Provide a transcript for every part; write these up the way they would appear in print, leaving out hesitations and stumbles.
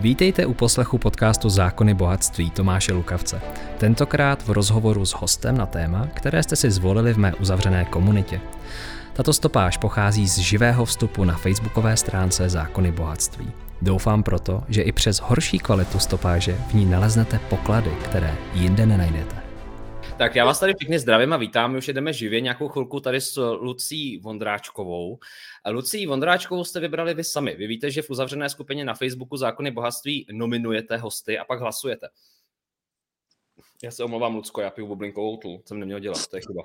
Vítejte u poslechu podcastu Zákony bohatství Tomáše Lukavce. Tentokrát v rozhovoru s hostem na téma, které jste si zvolili v mé uzavřené komunitě. Tato stopáž pochází z živého vstupu na facebookové stránce Zákony bohatství. Doufám proto, že i přes horší kvalitu stopáže v ní naleznete poklady, které jinde nenajdete. Tak já vás tady pěkně zdravím a vítám. My už jedeme živě nějakou chvilku tady s Lucí Vondráčkovou. A Lucii Vondráčkovou jste vybrali vy sami. Vy víte, že v uzavřené skupině na Facebooku Zákony bohatství nominujete hosty a pak hlasujete. Já se omlouvám, Lucko, já piju bublinkovou tlu, jsem neměl dělat, to je chyba.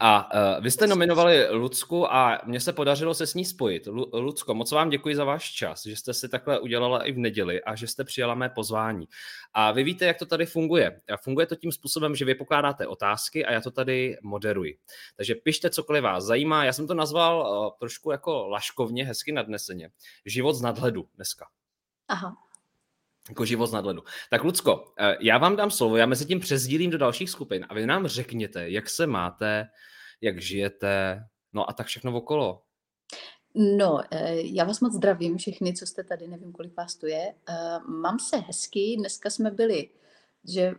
A vy jste nominovali Lucku a mně se podařilo se s ní spojit. Lucko, moc vám děkuji za váš čas, že jste si takhle udělala i v neděli a že jste přijala mé pozvání. A vy víte, jak to tady funguje. Funguje to tím způsobem, že vy pokládáte otázky a já to tady moderuji. Takže pište, cokoliv vás zajímá. Já jsem to nazval trošku jako laškovně, hezky nadneseně. Život z nadhledu dneska. Aha. Jako život z nadhledu. Tak Lucko, já vám dám slovo, já mezi tím přesdílím do dalších skupin a vy nám řekněte, jak se máte, jak žijete, no a tak všechno okolo. No, já vás moc zdravím všichni, co jste tady, nevím, kolik vás tu je. Mám se hezky, dneska jsme byli, že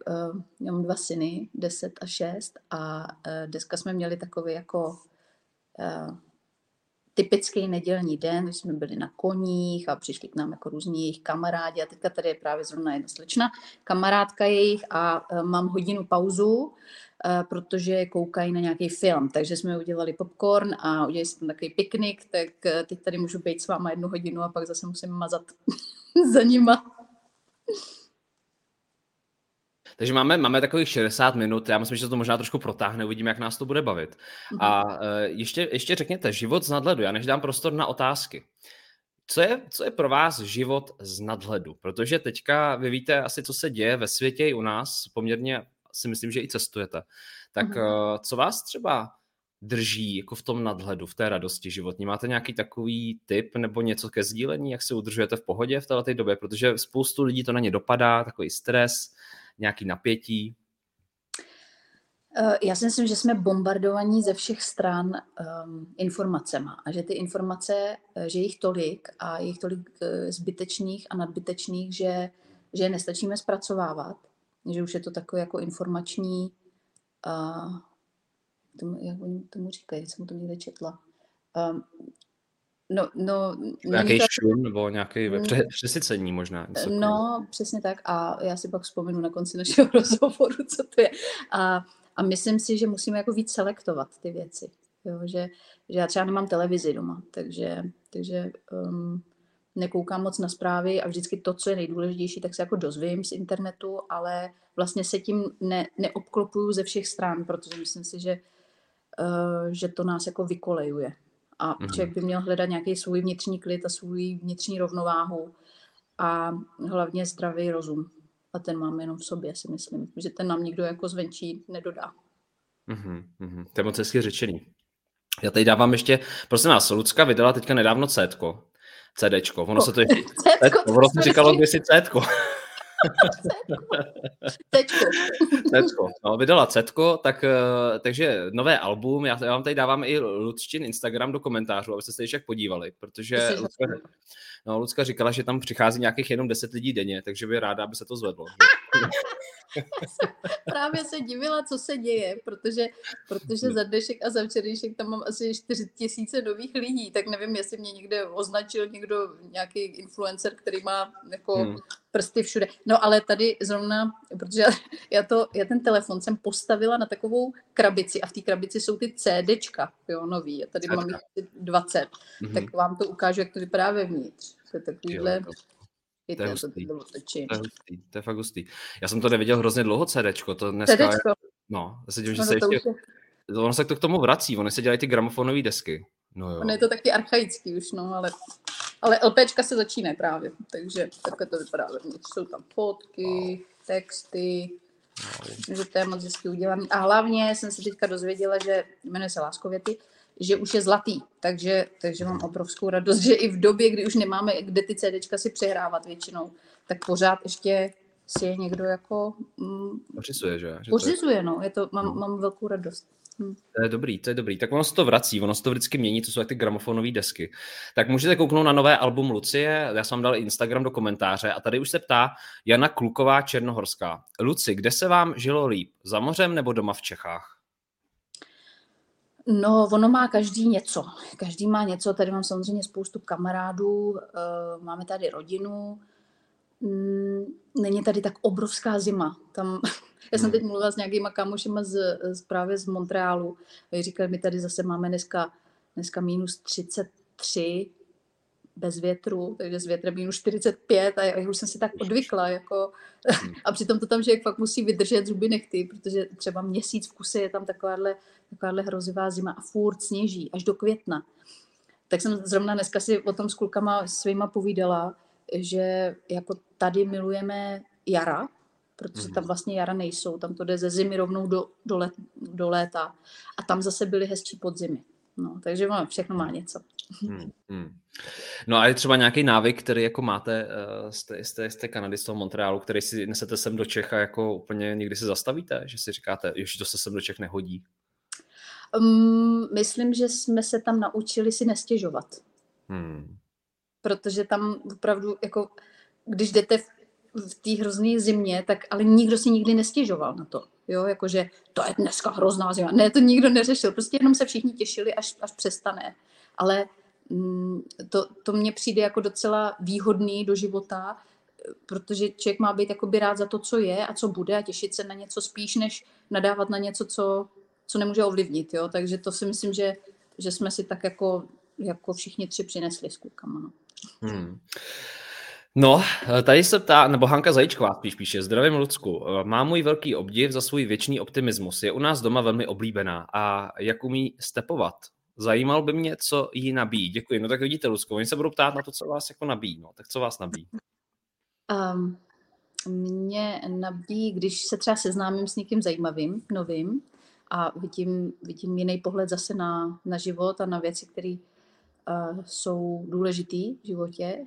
mám dva syny, 10 a 6 a dneska jsme měli takový jako typický nedělní den, když jsme byli na koních a přišli k nám jako různí jejich kamarádi a teďka tady je právě zrovna jedna slečna, kamarádka jejich a mám hodinu pauzu, protože koukají na nějaký film, takže jsme udělali popcorn a udělali jsme tam takový piknik, tak teď tady můžu být s váma 1 hodinu a pak zase musím mazat za nima. Takže máme takových 60 minut, já myslím, že to možná trošku protáhne, uvidíme, jak nás to bude bavit. A ještě řekněte, život z nadhledu, já než dám prostor na otázky. Co je pro vás život z nadhledu? Protože teďka vy víte asi, co se děje ve světě i u nás, poměrně si myslím, že i cestujete. Tak co vás třeba drží jako v tom nadhledu, v té radosti životní? Máte nějaký takový tip nebo něco ke sdílení, jak se udržujete v pohodě v této době? Protože spoustu lidí to na ně dopadá, takový stres, nějaký napětí? Já si myslím, že jsme bombardovaní ze všech stran informacema a že ty informace, že jich tolik zbytečných a nadbytečných, že je nestačíme zpracovávat, že už je to takový jako informační, jak oni tomu říkají, jsem to někde četla. No, nějaký šum nebo nějaký přesycení možná. No, přesně tak a já si pak vzpomenu na konci našeho rozhovoru, co to je. A myslím si, že musíme jako víc selektovat ty věci. Jo? Že já třeba nemám televizi doma, takže nekoukám moc na zprávy a vždycky to, co je nejdůležitější, tak se jako dozvím z internetu, ale vlastně se tím neobklopuju ze všech stran, protože myslím si, že to nás jako vykolejuje. A člověk by měl hledat nějaký svůj vnitřní klid a svůj vnitřní rovnováhu a hlavně zdravý rozum. A ten máme jenom v sobě, si myslím, že ten nám nikdo jako zvenčí nedodá. To je moc hezky řečený. Já tady dávám ještě, prosím vás, Lucka vydala teďka nedávno CDčko. Ono se to ještě... Ono se říkalo kdysi CDčko. Cetko. No, vydala Cetko, takže nové album, já vám tady dávám i Lucčin Instagram do komentářů, abyste se ještě jak podívali, protože Lucka říkala, že tam přichází nějakých jenom 10 lidí denně, takže by ráda, aby se to zvedlo. Já jsem právě se divila, co se děje, protože za dnešek a za včerejšek tam mám asi 4000 nových lidí, tak nevím, jestli mě někde označil někdo, nějaký influencer, který má jako prsty všude. No ale tady zrovna, protože já ten telefon jsem postavila na takovou krabici a v té krabici jsou ty CDčka, jo, nový, a tady mám jich 20, tak vám to ukážu, jak to vypadá vevnitř. To je takovýhle... To je fakt hustý. Já jsem to neviděl hrozně dlouho, CDčko. To dneska CDčko. No, se dívám, že se ještě... Ono se to k tomu vrací, oni se dělají ty gramofonové desky. No jo. Ono je to taky archaický už, no, ale LPčka se začíná právě, takže takhle to vypadá. Jsou tam fotky, texty, že to je moc hezky udělaný. A hlavně jsem se teďka dozvěděla, že jmenuje se Láskověty, že už je zlatý, takže mám obrovskou radost, že i v době, kdy už nemáme kde ty CDčka si přehrávat většinou, tak pořád ještě si je někdo jako... pořizuje, že? Pořizuje, no, mám velkou radost. To je dobrý. Tak ono se to vrací, ono se to vždycky mění, to jsou jak ty gramofonové desky. Tak můžete kouknout na nové album Lucie, já jsem vám dal Instagram do komentáře a tady už se ptá Jana Kluková Černohorská. Luci, kde se vám žilo líp? Za mořem nebo doma v Čechách? No, ono má každý něco. Každý má něco, tady mám samozřejmě spoustu kamarádů, máme tady rodinu. Není tady tak obrovská zima. Tam, já jsem teď mluvila s nějakýma kamošema právě z Montrealu. Říkali mi, tady zase máme dneska minus 33 bez větru, takže s větrem minus 45 a já už jsem si tak odvykla. Jako, a přitom to tam člověk fakt musí vydržet zuby nechty, protože třeba měsíc v kuse je tam takováhle hrozivá zima a furt sněží až do května. Tak jsem zrovna dneska si o tom s klukama svýma povídala, že jako tady milujeme jara, protože tam vlastně jara nejsou, tam to jde ze zimy rovnou do léta a tam zase byly hezčí podzimy. No, takže všechno má něco. No a je třeba nějaký návyk, který jako máte z té Kanady, z toho Montrealu, který si nesete sem do Čech a jako úplně někdy se zastavíte, že si říkáte, ještě to se sem do Čech nehodí? Myslím, že jsme se tam naučili si nestěžovat. Protože tam opravdu, jako, když jdete v té hrozné zimě, tak ale nikdo si nikdy nestěžoval na to. Jo, jakože to je dneska hrozná zima. Ne, to nikdo neřešil. Prostě jenom se všichni těšili, až přestane. Ale to mně přijde jako docela výhodný do života, protože člověk má být jakoby rád za to, co je a co bude a těšit se na něco spíš, než nadávat na něco, co nemůže ovlivnit. Jo? Takže to si myslím, že jsme si tak jako všichni tři přinesli s klukama. No. No, tady se ptá, nebo Hanka Zajíčková spíš píše, zdravím Lucku, má můj velký obdiv za svůj věčný optimismus, je u nás doma velmi oblíbená a jak umí stepovat? Zajímal by mě, co jí nabíjí. Děkuji, no tak vidíte, Lucku, oni se budou ptát na to, co vás jako nabíjí, no, tak co vás nabíjí? Mě nabíjí, když se třeba seznámím s někým zajímavým, novým a vidím jiný pohled zase na život a na věci, které jsou důležitý v životě.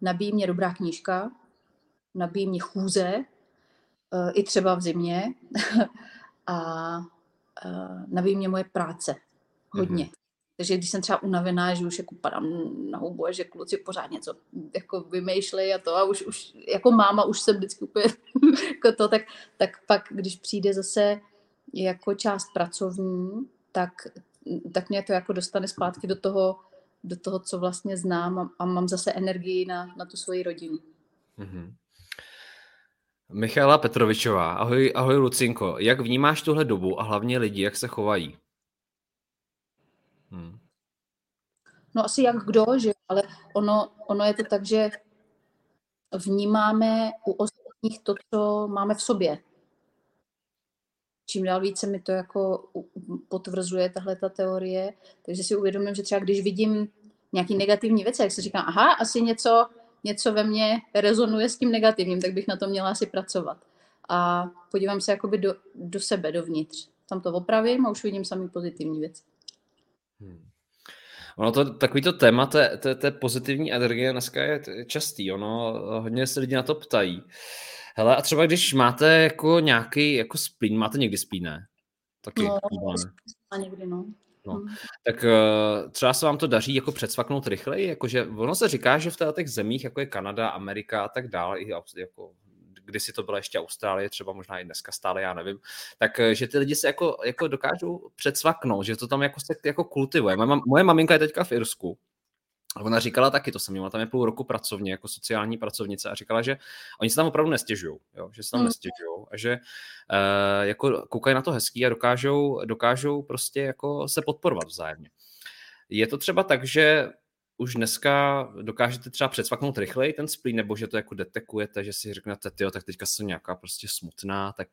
Nabíjí mě dobrá knížka, nabíjí mě chůze, i třeba v zimě, a nabíjí mě moje práce hodně. Takže když jsem třeba unavená, že už jako padám na hubu a že kluci pořád něco jako vymýšlejí a to a už jako máma už jsem vždycky úplně jako to, tak pak, když přijde zase jako část pracovní, tak mě to jako dostane zpátky do toho, co vlastně znám a mám zase energii na tu svoji rodinu. Michála Petrovičová. Ahoj Lucinko. Jak vnímáš tuhle dobu a hlavně lidi, jak se chovají? No asi jak kdo, že? Ale ono je to tak, že vnímáme u ostatních to, co máme v sobě. Čím dál více mi to jako potvrzuje tahle ta teorie, takže si uvědomím, že třeba když vidím nějaký negativní věci, jak se říkám, aha, asi něco ve mně rezonuje s tím negativním, tak bych na to měla asi pracovat. A podívám se jakoby do sebe, dovnitř. Tam to opravím a už vidím samý pozitivní věci. Ono to, takovýto téma, té pozitivní energie dneska je častý, ono hodně se lidi na to ptají. Hele, a třeba když máte jako nějaký jako splín, máte někdy splín, ne? Taky. No. Tak třeba se vám to daří jako předsvaknout rychleji, jakože ono se říká, že v těch zemích, jako je Kanada, Amerika a tak dále, jako kdysi to byla ještě Austrálie, třeba možná i dneska stále, já nevím, tak že ty lidi se jako dokážou předsvaknout, že to tam jako se jako kultivuje. Moje maminka je teďka v Irsku. Ona říkala taky, to jsem měla tam je půl roku pracovně, jako sociální pracovnice a říkala, že oni se tam opravdu nestěžují, že se tam nestěžují a že jako koukají na to hezký a dokážou prostě jako se podporovat vzájemně. Je to třeba tak, že už dneska dokážete třeba předsvaknout rychleji ten splín, nebo že to jako detekujete, že si řeknete, tyjo, tak teďka jsem nějaká prostě smutná, tak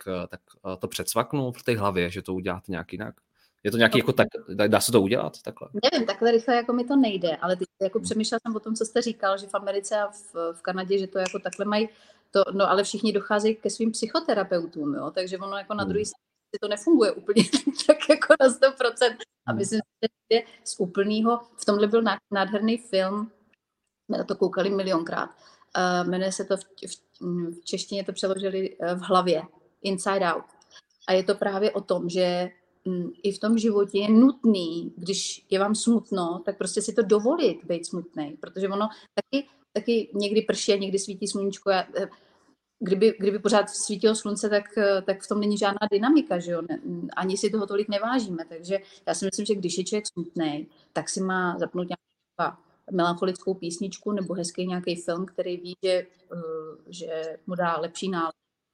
to předsvaknu v té hlavě, že to uděláte nějak jinak. Je to nějaký, jako tak, dá se to udělat takhle? Nevím, takhle rychle jako mi to nejde, ale teď jako přemýšlela jsem o tom, co jste říkal, že v Americe a v Kanadě, že to jako takhle mají, to, no ale všichni docházejí ke svým psychoterapeutům, jo, takže ono jako na druhý straně to nefunguje úplně tak jako na 100%. A myslím, že z úplného, v tomhle byl nádherný film, my na to koukali milionkrát, jmenuje se to v češtině to přeložili v hlavě, Inside Out. A je to právě o tom, že i v tom životě je nutný, když je vám smutno, tak prostě si to dovolit být smutnej, protože ono taky někdy prší a někdy svítí sluníčko. Kdyby pořád svítilo slunce, tak v tom není žádná dynamika, že jo? Ani si toho tolik nevážíme, takže já si myslím, že když je člověk smutnej, tak si má zapnout nějakou melancholickou písničku nebo hezký nějaký film, který ví, že mu dá lepší náladu.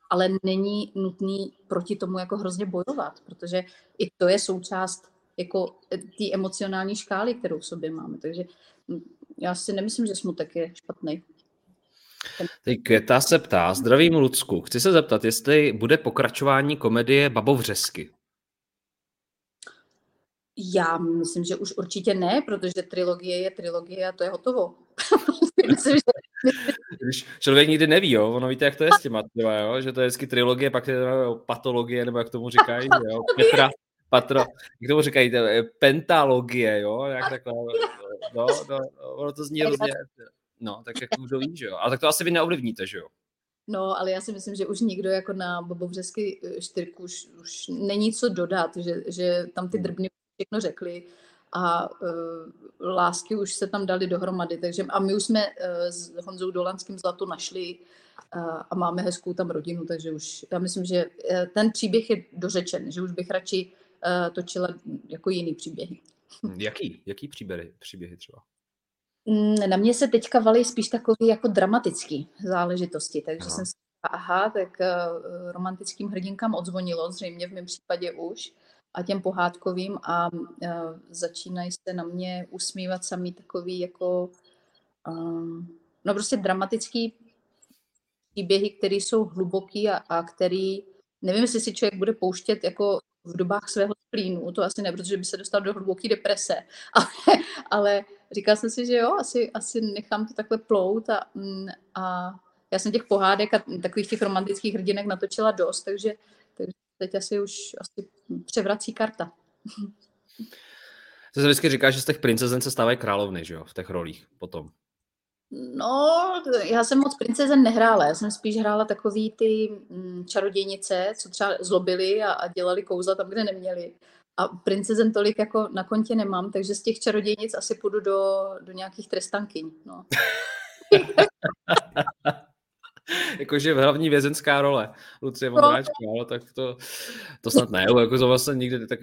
Ale není nutný proti tomu jako hrozně bojovat, protože i to je součást jako té emocionální škály, kterou v sobě máme. Takže já si nemyslím, že smutek je špatný. Teď Květa se ptá, zdravím Lucku, chci se zeptat, jestli bude pokračování komedie Babovřesky. Já myslím, že už určitě ne, protože trilogie a to je hotovo. Člověk nikdy neví, jo? Ono víte, jak to je s těma, jo? Že to je vždycky trilogie, pak je patologie, nebo jak tomu říkají, jo? Jak tomu říkají, pentalogie, jo? Jak takhle, no, ono to zní různě. No, tak jak už doví, že jo? Ale tak to asi vy neovlivníte, že jo? No, ale já si myslím, že už nikdo jako na Babovřesky 4 už není co dodat, že tam ty drbny všechno řekli a lásky už se tam dali dohromady. Takže, a my už jsme s Honzou Dolanským zlato našli a máme hezkou tam rodinu, takže už já myslím, že ten příběh je dořečen, že už bych radši točila jako jiný příběhy. Jaký příběhy třeba? Na mě se teďka valí spíš takový jako dramatický záležitosti, takže jsem si říkala, romantickým hrdinkám odzvonilo, zřejmě v mém případě už, a těm pohádkovým a začínají se na mě usmívat sami takový jako, prostě dramatický příběhy, které jsou hluboký a který, nevím, jestli si člověk bude pouštět jako v dobách svého splínu, to asi ne, protože by se dostal do hluboké deprese, ale říkala jsem si, že jo, asi nechám to takhle plout a já jsem těch pohádek a takových těch romantických hrdinek natočila dost, takže teď asi převrací karta. Ty se vždycky říkáš, že z těch princezen se stávají královny, že jo, v těch rolích potom. No, já jsem moc princezen nehrála, já jsem spíš hrála takový ty čarodějnice, co třeba zlobili a dělali kouzla tam, kde neměli. A princezen tolik jako na kontě nemám, takže z těch čarodějnic asi půjdu do nějakých trestankyň, no. Jakože hlavní vězenská role Lucie Vondráčková, ale tak to snad ne, jako to vlastně nikdy tak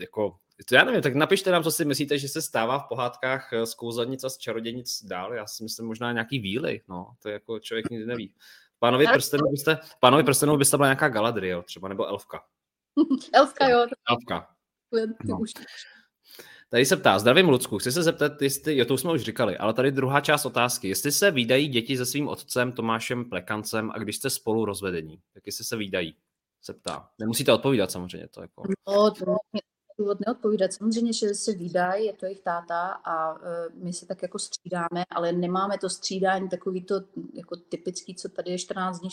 jako, to já nevím, tak napište nám, co si myslíte, že se stává v pohádkách z kouzelnic a z čarodějnic dál, já si myslím možná nějaký víly, no, to jako člověk nikdy neví. Pánovi prstenů byste byla nějaká Galadriel třeba, nebo elfka. Elfka, jo. Elfka. No. Tady se ptá, zdravím Lucku, chci se zeptat, jestli, to jsme už říkali, ale tady druhá část otázky, jestli se vídají děti se svým otcem Tomášem Plekancem a když jste spolu rozvedení, tak jestli se vídají, se ptá. Nemusíte odpovídat samozřejmě, to jako... No, to je důvod neodpovídat, samozřejmě, že se vídají, je to jejich táta a my se tak jako střídáme, ale nemáme to střídání takový to jako typický, co tady je 14 dní,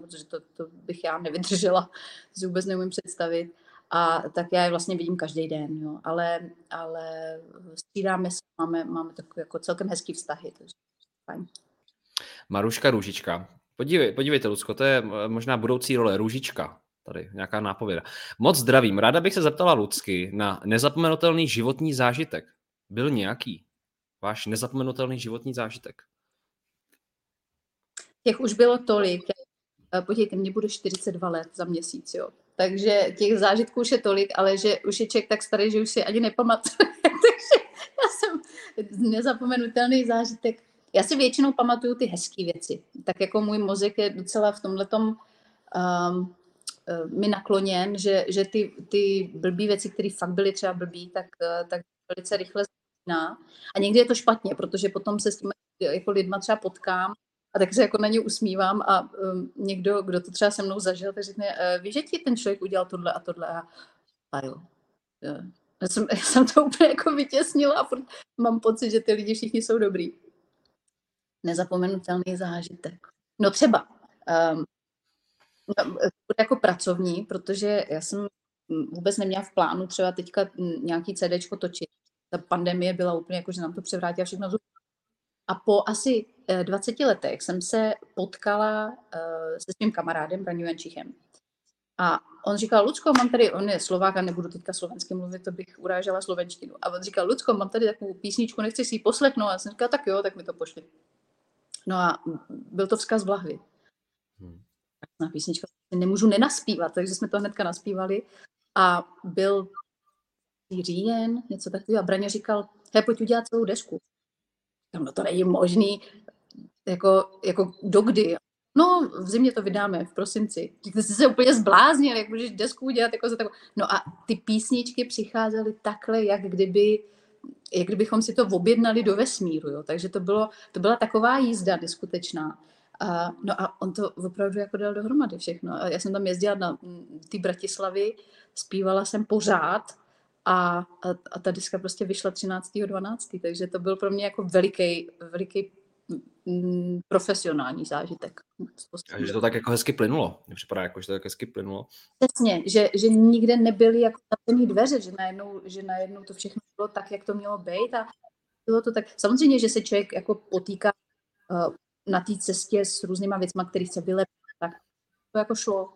protože to bych já nevydržela, to si vůbec neumím představit. A tak já je vlastně vidím každý den, jo. Ale střídáme se, máme takové jako celkem hezký vztahy. Takže fajn. Maruška Růžička. Podívejte, Lucko, to je možná budoucí role Růžička. Tady nějaká nápověda. Moc zdravím. Ráda bych se zeptala Lucky na nezapomenutelný životní zážitek. Byl nějaký váš nezapomenutelný životní zážitek? Těch už bylo tolik. Podívejte, mně bude 42 let za měsíc, jo. Takže těch zážitků už je tolik, ale že už je člověk tak starý, že už si ani nepamatuje. Takže já jsem nezapomenutelný zážitek. Já si většinou pamatuju ty hezké věci. Tak jako můj mozek je docela v tomhletom mi nakloněn, že ty blbý věci, které fakt byly třeba blbý, tak velice rychle zapomíná. A někdy je to špatně, protože potom se s tím jako lidma třeba potkám a tak se jako na ně usmívám a někdo, kdo to třeba se mnou zažil, tak řekne, víš, že ti ten člověk udělal tohle a tohle. A jo. Já jsem to úplně jako vytěsnila a mám pocit, že ty lidi všichni jsou dobrý. Nezapomenutelný zážitek. No třeba jako pracovní, protože já jsem vůbec neměla v plánu třeba teďka nějaký CDčko točit. Ta pandemie byla úplně jako, že nám to převrátila všechno. A po asi 20 letech jsem se potkala se svým kamarádem Braňou Jančichem. A on říkal, Lucko, mám tady, on je Slovák a nebudu teďka slovensky mluvit, to bych urážela slovenštinu. A on říkal, Lucko, mám tady takovou písničku, nechceš si ji poslechnout? A já jsem říkal, tak jo, tak mi to pošli. No a byl to Vzkaz v láhvi. Na písnička nemůžu nenaspívat, takže jsme to hnedka naspívali. A byl říjen, něco takového. A Braňa říkal, hej, pojď udělat celou desku. No to není možný, jako dokdy. No, v zimě to vydáme, v prosinci. Ty jsi se úplně zbláznil, jak můžeš desku udělat jako za takovou. No a ty písničky přicházely takhle, jak kdybychom si to objednali do vesmíru. Jo? Takže to byla taková jízda neskutečná. No a on to opravdu jako dal dohromady všechno. Já jsem tam jezdila na té Bratislavy, zpívala jsem pořád a ta deska prostě vyšla 13.12. Takže to byl pro mě jako veliký profesionální zážitek. A že to tak jako hezky plynulo. Mně připadá jako, že to tak hezky plynulo. Přesně, že nikde nebyly jako zavřený dveře, že najednou to všechno bylo tak, jak to mělo být. A bylo to tak. Samozřejmě, že se člověk jako potýká na té cestě s různýma věcma, který chce vylepšit, tak to jako šlo.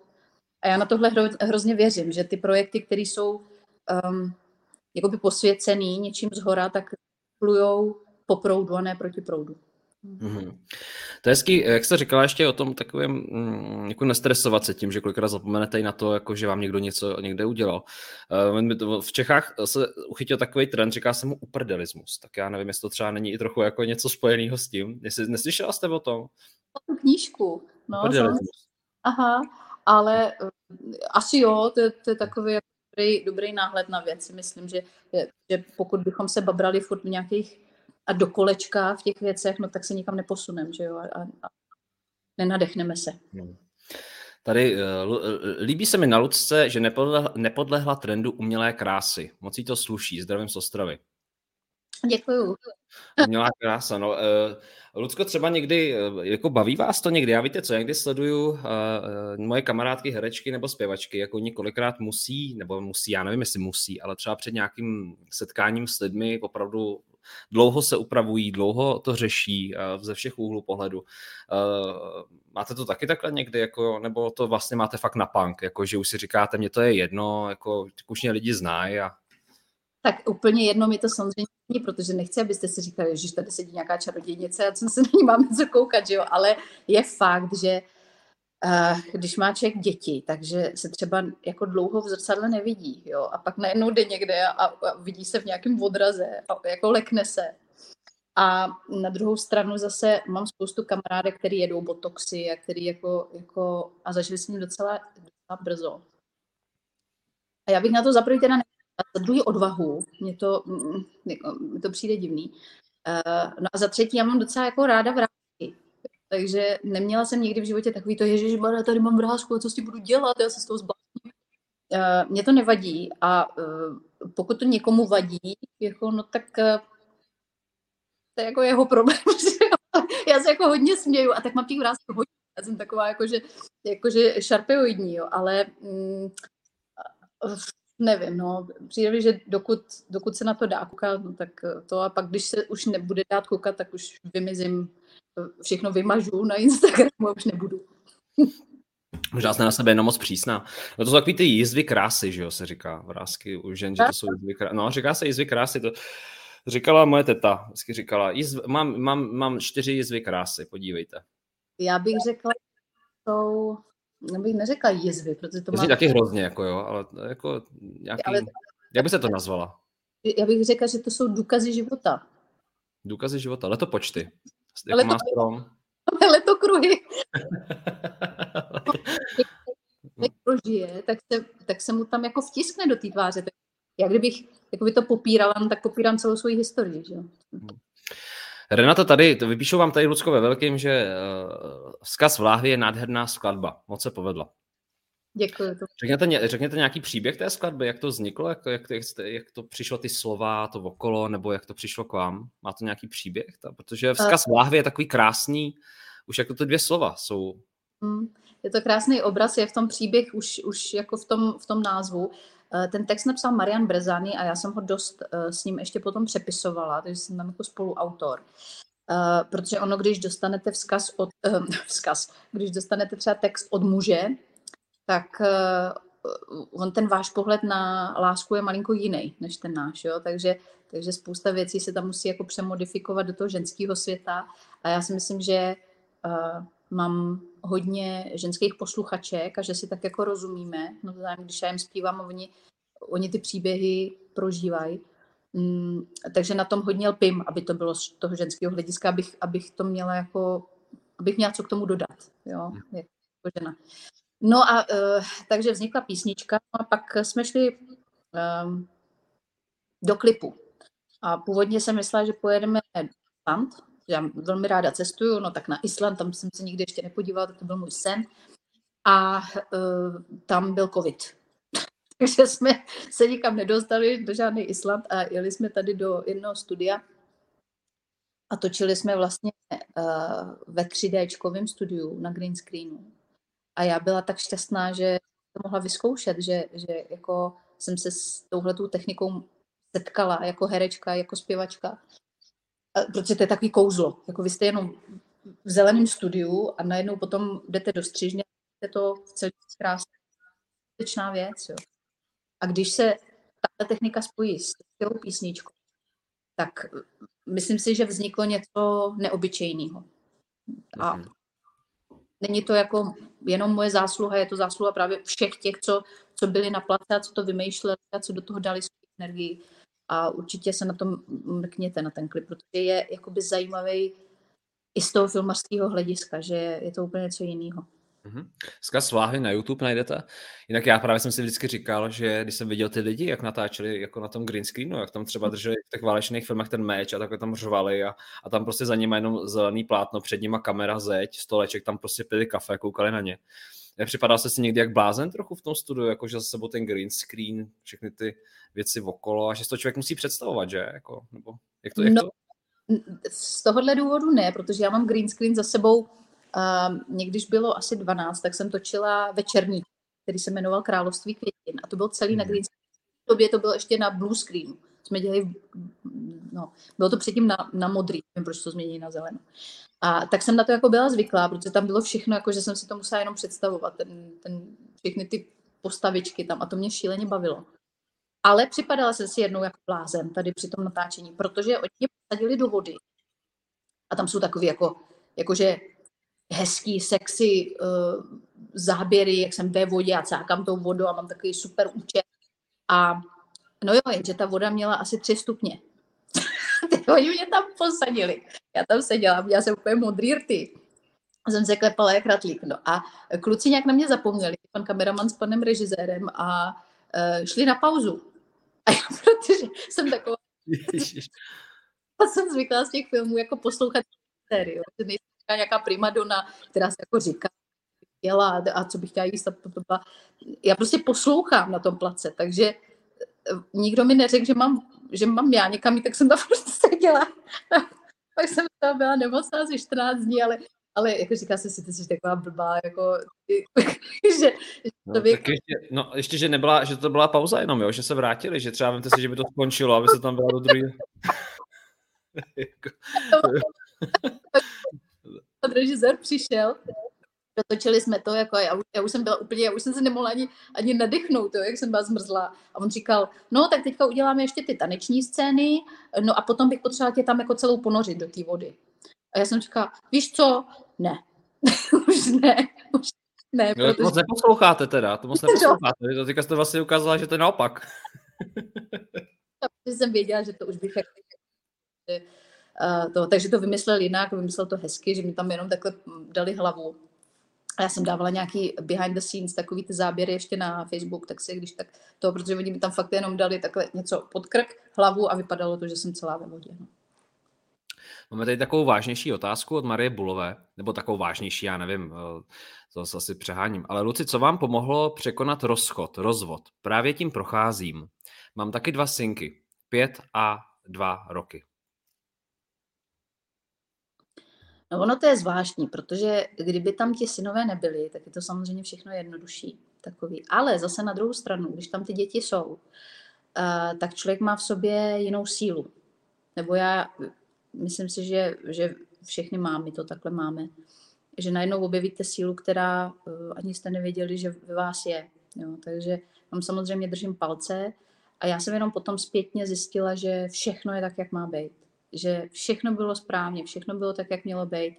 A já na tohle hrozně věřím, že ty projekty, které jsou jakoby posvěcený něčím zhora, tak plujou po proudu a ne proti proudu. Mm-hmm. To je hezký, jak jste říkala ještě o tom takovém, jako nestresovat se tím, že kolikrát zapomenete i na to, jako že vám někdo něco někde udělal. V Čechách se uchytil takový trend, říká se mu uprdelismus, tak já nevím, jestli to třeba není i trochu jako něco spojeného s tím, jestli neslyšela jste o tom? O knížku, no. Aha, ale asi jo, to je takový dobrý náhled na věci, myslím, že pokud bychom se babrali furt v nějakých a do kolečka v těch věcech, no tak se nikam neposuneme, že jo, a nenadechneme se. Tady líbí se mi na Lucce, že nepodlehla trendu umělé krásy. Moc jí to sluší. Zdravím z Ostravy. Děkuju. Umělá krása, no. Lucko, třeba někdy, jako baví vás to někdy? Já víte co, já někdy sleduju moje kamarádky, herečky nebo zpěvačky, jako několikrát musí, já nevím, jestli musí, ale třeba před nějakým setkáním s lidmi opravdu dlouho se upravují, dlouho to řeší ze všech úhlů pohledu. Máte to taky takhle někdy, jako, nebo to vlastně máte fakt na punk, jako, že už si říkáte, mně to je jedno, jako, už mě lidi znají. A... Tak úplně jedno mi to samozřejmě není, protože nechci, abyste si říkali, že tady sedí nějaká čarodějnice a co se na ní máme co koukat, že jo? Ale je fakt, že když má člověk děti, takže se třeba jako dlouho v zrcadle nevidí, jo, a pak najednou jde někde a vidí se v nějakém odraze a jako lekne se. A na druhou stranu zase mám spoustu kamarádek, který jedou botoxy a který jako a začali s ním docela brzo. A já bych na to za první teda nechtěla, za druhý odvahu, mně to přijde divný. No a za třetí já mám docela jako ráda vrátky. Takže neměla jsem nikdy v životě takový to, ježišmarja, tady mám vrásku, a co s tím budu dělat, já se s toho zbavím. Mně to nevadí a pokud to někomu vadí, jako, no tak to je jako jeho problém. Já se jako hodně směju a tak mám těch vrásek hodně. Já jsem taková jakože šarpeoidní, jo, ale nevím, no, přijde mi, že dokud se na to dá koukat, no, tak to a pak když se už nebude dát koukat, tak už vymizím. Všechno vymažu na Instagramu, už nebudu. Možná jsem na sebe jenom moc přísná. No to jsou takový ty jízvy krásy, že jo, se říká vrásky u žen, že to jsou jízvy krásy. No, říká se jízvy krásy, to říkala moje teta, vždycky říkala, mám 4 jízvy krásy, podívejte. Já bych řekla, jsou, bych neřekla jízvy, protože to má... Taky hrozně, jako jo, ale jako nějaký... Ale... Jak by se to nazvala? Já bych řekla, že to jsou důkazy života. Důkazy života, letopočty. Jako letokruhy. Když prožije, tak se mu tam jako vtiskne do té tváře. Tak já kdybych jakoby to popírala, no tak popírám celou svou historii. Že? Renata tady, vypíšu vám tady, Lucko, ve velkým, že Vzkaz v láhvi je nádherná skladba. Moc se povedla. Děkuji. Řekněte nějaký příběh té skladby, jak to vzniklo, jak to přišlo ty slova, to okolo, nebo jak to přišlo k vám? Má to nějaký příběh? Protože Vzkaz v láhvi je takový krásný, už jako ty 2 slova jsou. Je to krásný obraz, je v tom příběh, už jako v tom názvu. Ten text napsal Marian Brezany a já jsem ho dost s ním ještě potom přepisovala, takže jsem tam jako spoluautor. Protože ono, když dostanete vzkaz, když dostanete třeba text od muže, tak on ten váš pohled na lásku je malinko jiný než ten náš, jo? Takže spousta věcí se tam musí jako přemodifikovat do toho ženského světa a já si myslím, že mám hodně ženských posluchaček a že si tak jako rozumíme, no to znamená, když já jim zpívám, oni ty příběhy prožívají, takže na tom hodně lpím, aby to bylo z toho ženského hlediska, abych to měla jako, abych měla co k tomu dodat, jo, jako žena. No a takže vznikla písnička a pak jsme šli do klipu. A původně jsem myslela, že pojedeme na Island. Já velmi ráda cestuju, no tak na Island, tam jsem se nikdy ještě nepodívala, tak to byl můj sen. A tam byl covid. Takže jsme se nikam nedostali do žádný Island a jeli jsme tady do jednoho studia. A točili jsme vlastně ve 3Dčkovém studiu na green screenu. A já byla tak šťastná, že to mohla vyzkoušet, že jako jsem se s touhletou technikou setkala jako herečka, jako zpěvačka. Protože to je takový kouzlo. Jako vy jste jenom v zeleném studiu a najednou potom jdete do střižně a je to celý krásná věc. Jo. A když se ta technika spojí s tou písničkou, tak myslím si, že vzniklo něco neobyčejného. A není to jako jenom moje zásluha, je to zásluha právě všech těch, co byli na place a co to vymýšleli a co do toho dali svou energii. A určitě se na tom mrkněte, na ten klip, protože je jakoby zajímavý i z toho filmařského hlediska, že je to úplně něco jiného. Vzkaz v láhvi na YouTube najdete. Jinak já právě jsem si vždycky říkal, že když jsem viděl ty lidi, jak natáčeli jako na tom green screenu, jak tam třeba drželi v těch válečných filmech ten meč a takhle tam řvali a tam prostě za nimi jenom zelený plátno, před nima kamera, zeď, stoleček, tam prostě pili kafe, koukali na ně. Nepřipadal jste si někdy jak blázen trochu v tom studiu, jako že za sebou ten green screen, všechny ty věci okolo a že to člověk musí představovat, že? Jako, nebo jak to? Z tohohle důvodu ne, protože já mám green screen za sebou. Někdyž bylo asi 12, tak jsem točila večerník, který se jmenoval Království květin. A to byl celý na green screen. V době to bylo ještě na blue screenu. Jsme dělali, bylo to předtím na modrý, nevím, proč to změnili na zelenou. A tak jsem na to jako byla zvyklá, protože tam bylo všechno, jako že jsem si to musela jenom představovat, všechny ty postavičky tam a to mě šíleně bavilo. Ale připadala jsem si jednou jako blázen tady při tom natáčení, protože oni mě posadili do vody a tam jsou takový jakože hezký, sexy záběry, jak jsem ve vodě a cákám tou vodu a mám takový super účet. A no jo, jenže ta voda měla asi 3 stupně. Oni mě tam posadili. Já tam seděla, měla jsem úplně modrý rty. A jsem se klepala jak ratlík. No a kluci nějak na mě zapomněli, pan kameraman s panem režisérem a šli na pauzu. A já, protože jsem taková... A jsem zvyklá z těch filmů jako poslouchat sérii. Nejsem nějaká primadona, která se jako říká, jela a co bych chtěla jíst. Já prostě poslouchám na tom place, takže nikdo mi neřekl, že mám já někam jít, tak jsem tam prostě seděla. Pak jsem tam byla nemocná asi 14 dní, ale jako říká se si, ty jsi taková blbá, jako, že to by... ještě, že to byla pauza jenom, jo? Že se vrátili, že třeba vemte si, že by to skončilo, aby se tam byla do druhé. Pan režisér přišel, protočili jsme to, jako já už jsem byla úplně, já už jsem se nemohla ani nadechnout, jo, jak jsem byla zmrzlá. A on říkal, no tak teďka uděláme ještě ty taneční scény, no a potom bych potřebovala tě tam jako celou ponořit do té vody. A já jsem říkala, víš co, ne, už ne. Protože... To moc neposloucháte teda, To teďka jste vlastně ukázala, že to je naopak. Já jsem věděla, že to už bych... Takže to vymyslel jinak, vymyslel to hezky, že mi tam jenom takhle dali hlavu. A já jsem dávala nějaký behind the scenes, takový ty záběry ještě na Facebook, tak si když tak to, protože oni mi tam fakt jenom dali takhle něco pod krk, hlavu a vypadalo to, že jsem celá ve vodě. Máme tady takovou vážnější otázku od Marie Bulové, nebo takovou vážnější, já nevím, to asi přeháním. Ale Luci, co vám pomohlo překonat rozvod? Právě tím procházím. Mám taky 2 synky, 5 a 2 roky. No ono to je zvláštní, protože kdyby tam ti synové nebyli, tak je to samozřejmě všechno jednodušší takový. Ale zase na druhou stranu, když tam ty děti jsou, tak člověk má v sobě jinou sílu. Nebo já myslím si, že všechny mámy to takhle máme. že najednou objevíte sílu, která ani jste nevěděli, že ve vás je. Jo, takže vám samozřejmě držím palce a já jsem jenom potom zpětně zjistila, že všechno je tak, jak má být. Že všechno bylo správně, všechno bylo tak, jak mělo být.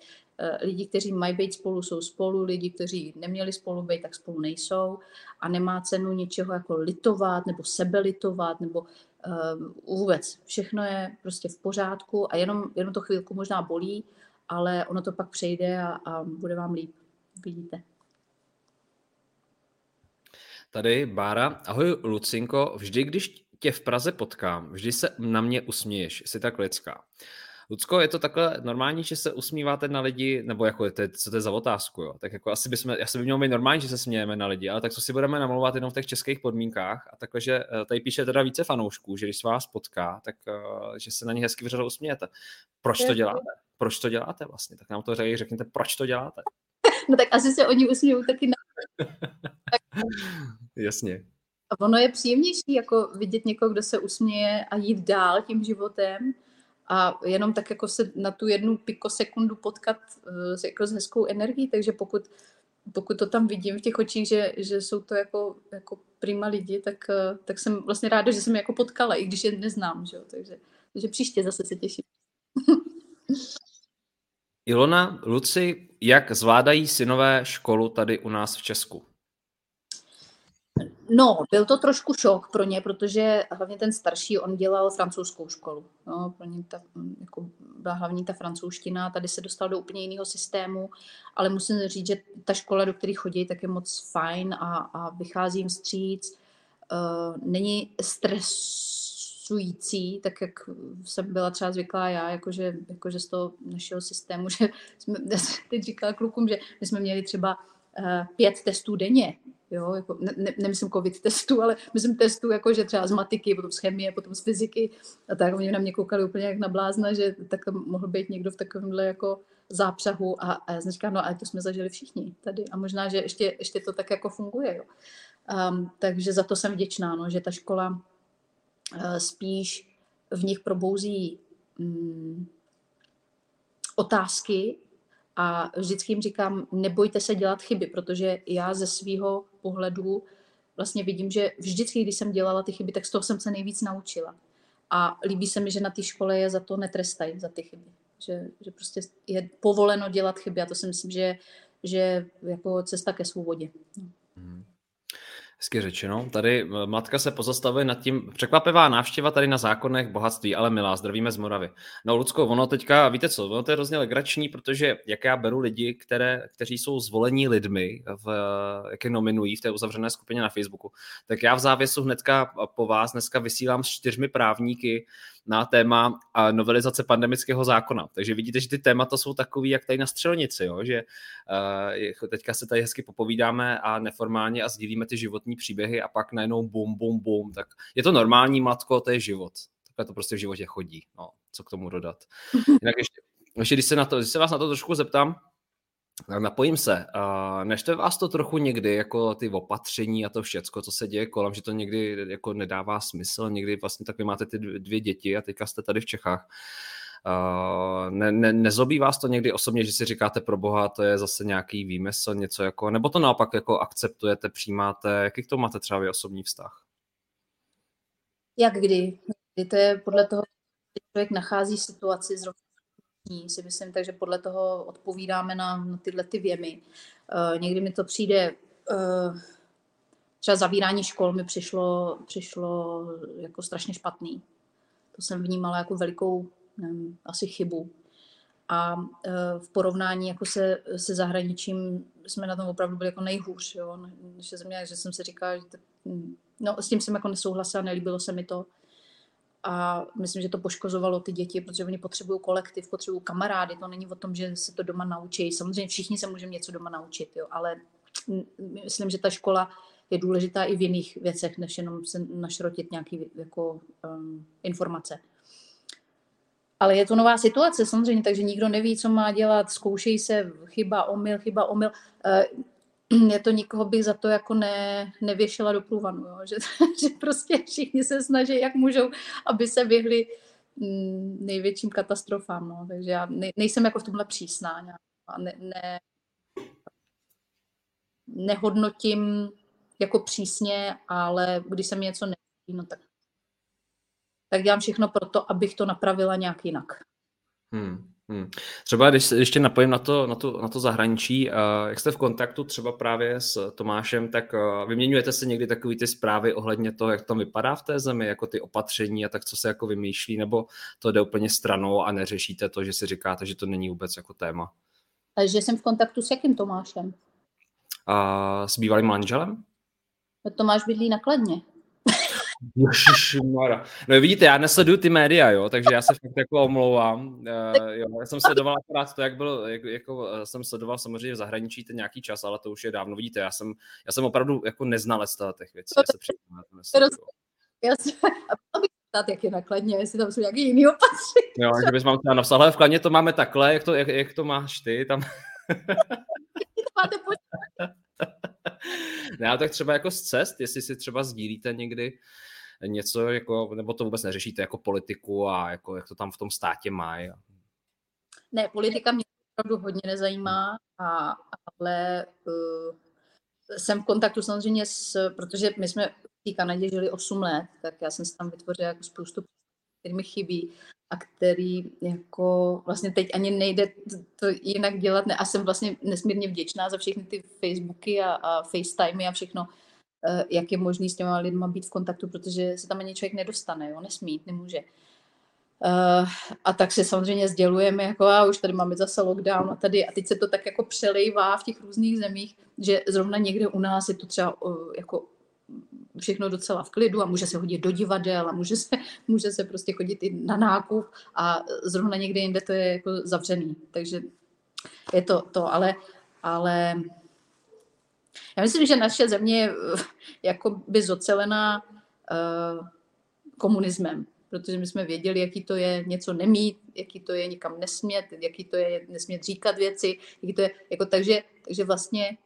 Lidi, kteří mají být spolu, jsou spolu, lidi, kteří neměli spolu být, tak spolu nejsou a nemá cenu něčeho jako litovat nebo sebelitovat nebo vůbec. Všechno je prostě v pořádku a jenom to chvilku možná bolí, ale ono to pak přejde a bude vám líp. Vidíte. Tady Bára. Ahoj Lucinko, vždy, když tě v Praze potkám, vždy se na mě usměješ, jsi tak lidská. Lucko, je to takhle normální, že se usmíváte na lidi, nebo jako, co to je za otázku, jo? Tak jako asi by mělo být normální, že se smějeme na lidi, ale tak co si budeme namlouvat jenom v těch českých podmínkách a takhle, že tady píše teda více fanoušků, že když se vás potká, tak že se na ně hezky vřadou usmějete. Proč to děláte? Proč to děláte vlastně? Tak nám to řekněte, proč to děláte? No tak asi se oni usmějou taky na... Jasně. A ono je příjemnější jako vidět někoho, kdo se usměje a jít dál tím životem a jenom tak jako se na tu jednu pikosekundu potkat jako s hezkou energií, takže pokud to tam vidím v těch očích, že jsou to jako prima lidi, tak jsem vlastně ráda, že jsem je jako potkala, i když je neznám, že jo? Takže příště zase se těším. Ilona, Luci, jak zvládají synové školu tady u nás v Česku? No, byl to trošku šok pro ně, protože hlavně ten starší, on dělal francouzskou školu. No, pro ně byla hlavní ta francouzština, tady se dostal do úplně jiného systému, ale musím říct, že ta škola, do které chodí, tak je moc fajn a vychází jim vstříc. Není stresující, tak jak jsem byla třeba zvyklá já, jakože z toho našeho systému, že jsme, teď říkala klukům, že my jsme měli třeba 5 testů denně. Jo, jako, nemyslím covid testů, ale myslím testů, jako, že třeba z matiky, potom z chemie, potom z fyziky a tak. Oni na mě koukali úplně jak na blázna, že takhle mohl být někdo v takovémhle jako zápřahu a já jsem říkala, no ale to jsme zažili všichni tady a možná, že ještě to tak jako funguje. Jo. Takže za to jsem vděčná, no, že ta škola spíš v nich probouzí otázky. A vždycky jim říkám, nebojte se dělat chyby, protože já ze svého pohledu vlastně vidím, že vždycky, když jsem dělala ty chyby, tak z toho jsem se nejvíc naučila. A líbí se mi, že na té škole je za to netrestají, za ty chyby. Že prostě je povoleno dělat chyby a to si myslím, že jako cesta ke svobodě. Hezky řečeno. Tady matka se pozastavuje nad tím. Překvapivá návštěva tady na Zákonech bohatství, ale milá, zdravíme z Moravy. No Lucko, ono teďka, víte co, ono to je hrozně legrační, protože jak já beru lidi, kteří jsou zvolení lidmi, jak je nominují v té uzavřené skupině na Facebooku, tak já v závěsu hnedka po vás dneska vysílám s 4 právníky na téma novelizace pandemického zákona. Takže vidíte, že ty témata jsou takový, jak tady na střelnici, jo? Že teďka se tady hezky popovídáme a neformálně a sdílíme ty životní příběhy a pak najednou bum, bum, bum. Tak je to normální, matko, to je život. Takhle to prostě v životě chodí. No, co k tomu dodat. Jinak ještě když se vás na to trošku zeptám, napojím se. Neštve vás to trochu někdy, jako ty opatření a to všecko, co se děje kolem, že to někdy jako nedává smysl, někdy vlastně tak vy máte ty 2 děti a teďka jste tady v Čechách. Nezobí vás to někdy osobně, že si říkáte pro Boha, to je zase nějaký výmysl, něco jako, nebo to naopak jako akceptujete, přijímáte, jaký k tomu máte třeba vy osobní vztah? Jak kdy? To je podle toho, že člověk nachází situaci zrovna. Si myslím, takže podle toho odpovídáme na tyhle ty věmy. Někdy mi to přijde, třeba zavírání škol mi přišlo jako strašně špatný. To jsem vnímala jako velikou, nevím, asi chybu. A v porovnání jako se zahraničím jsme na tom opravdu byli jako nejhůř. Jo? Naše země, že jsem si říkala, že s tím jsem jako nesouhlasila, nelíbilo se mi to. A myslím, že to poškozovalo ty děti, protože oni potřebují kolektiv, potřebují kamarády. To není o tom, že se to doma naučí. Samozřejmě všichni se můžeme něco doma naučit, jo, ale myslím, že ta škola je důležitá i v jiných věcech, než jenom se našrotit nějaké jako, informace. Ale je to nová situace samozřejmě, takže nikdo neví, co má dělat. Zkoušejí se chyba, omyl. Je to nikoho bych za to jako nevěšela do průvanu, jo? Že prostě všichni se snaží, jak můžou, aby se vyhli největším katastrofám. No? Takže já nejsem jako v tomhle přísná. Ne, nehodnotím jako přísně, ale když se mi něco nelíbí, no tak dělám všechno pro to, abych to napravila nějak jinak. Třeba když ještě napojím na to zahraničí, jak jste v kontaktu třeba právě s Tomášem, tak vyměňujete si někdy takové ty zprávy ohledně toho, jak tam vypadá v té zemi, jako ty opatření a tak, co se jako vymýšlí, nebo to jde úplně stranou a neřešíte to, že si říkáte, že to není vůbec jako téma? Že jsem v kontaktu s jakým Tomášem? S bývalým manželem? Tomáš bydlí na Kladně. Ježišmarja. No vidíte, já nesleduju ty média, jo, takže já se fakt jako omlouvám. Jo, já jsem sledoval akorát to, jak jsem sledoval samozřejmě v zahraničí ten nějaký čas, ale to už je dávno. Vidíte, já jsem opravdu jako neznalec těch věcí. Já se přiznám. A bych ptát, jak je na Kladně, jestli tam jsou nějaký jiný opatření. Jo, že bys mám teda napsal, ale v Kladně to máme takhle, jak to máš ty tam. Máte počítat. No, tak třeba jako z cest, jestli si třeba sdílíte někdy něco, jako, nebo to vůbec neřešíte jako politiku a jako, jak to tam v tom státě má. Ne, politika mě opravdu hodně nezajímá, ale jsem v kontaktu samozřejmě, protože my jsme v Kanadě žili 8 let, tak já jsem si tam vytvořila jako spoustu, který mi chybí a který jako vlastně teď ani nejde to jinak dělat. A jsem vlastně nesmírně vděčná za všechny ty Facebooky a FaceTimey a všechno, jak je možný s těma lidma být v kontaktu, protože se tam ani člověk nedostane, jo? Nesmí, nemůže. A tak se samozřejmě sdělujeme, jako už tady máme zase lockdown a teď se to tak jako přelejvá v těch různých zemích, že zrovna někde u nás je to třeba jako všechno docela v klidu a může se hodit do divadel a může se prostě chodit i na nákup a zrovna někde jinde to je jako zavřený. Takže je to ale já myslím, že naše země je jakoby zocelená komunismem, protože my jsme věděli, jaký to je něco nemít, jaký to je nikam nesmět, jaký to je nesmět říkat věci, jaký to je, jako takže vlastně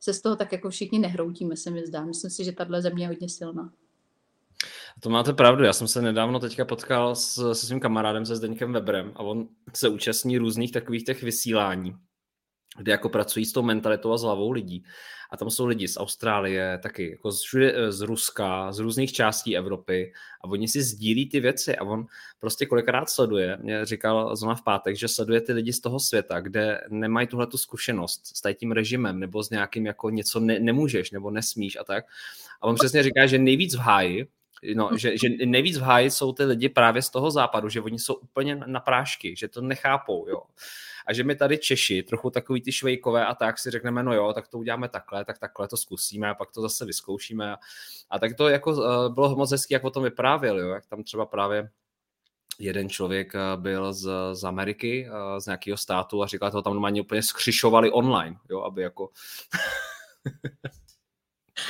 se z toho tak jako všichni nehroutíme, se mi zdá. Myslím si, že tahle země je hodně silná. To máte pravdu. Já jsem se nedávno teďka potkal se svým kamarádem, se Zdeňkem Weberem, a on se účastní různých takových těch vysílání, kde jako pracují s tou mentalitou a s hlavou lidí. A tam jsou lidi z Austrálie, taky jako z Ruska, z různých částí Evropy a oni si sdílí ty věci a on prostě kolikrát sleduje, mě říkal zrovna v pátek, že sleduje ty lidi z toho světa, kde nemají tuhletu zkušenost s tím režimem nebo s nějakým jako něco nemůžeš nebo nesmíš a tak. A on přesně říká, že nejvíc v háji, že nejvíc v háji jsou ty lidi právě z toho západu, že oni jsou úplně na prášky, že to nechápou, jo. A že my tady Češi, trochu takový ty švejkové a tak si řekneme, no jo, tak to uděláme takhle, tak takhle to zkusíme a pak to zase vyzkoušíme. A tak to jako bylo moc hezký, jak o tom vyprávěl, jo, jak tam třeba právě jeden člověk byl z Ameriky, z nějakého státu a říkal, toho tam normálně úplně skřišovali online, jo, aby jako...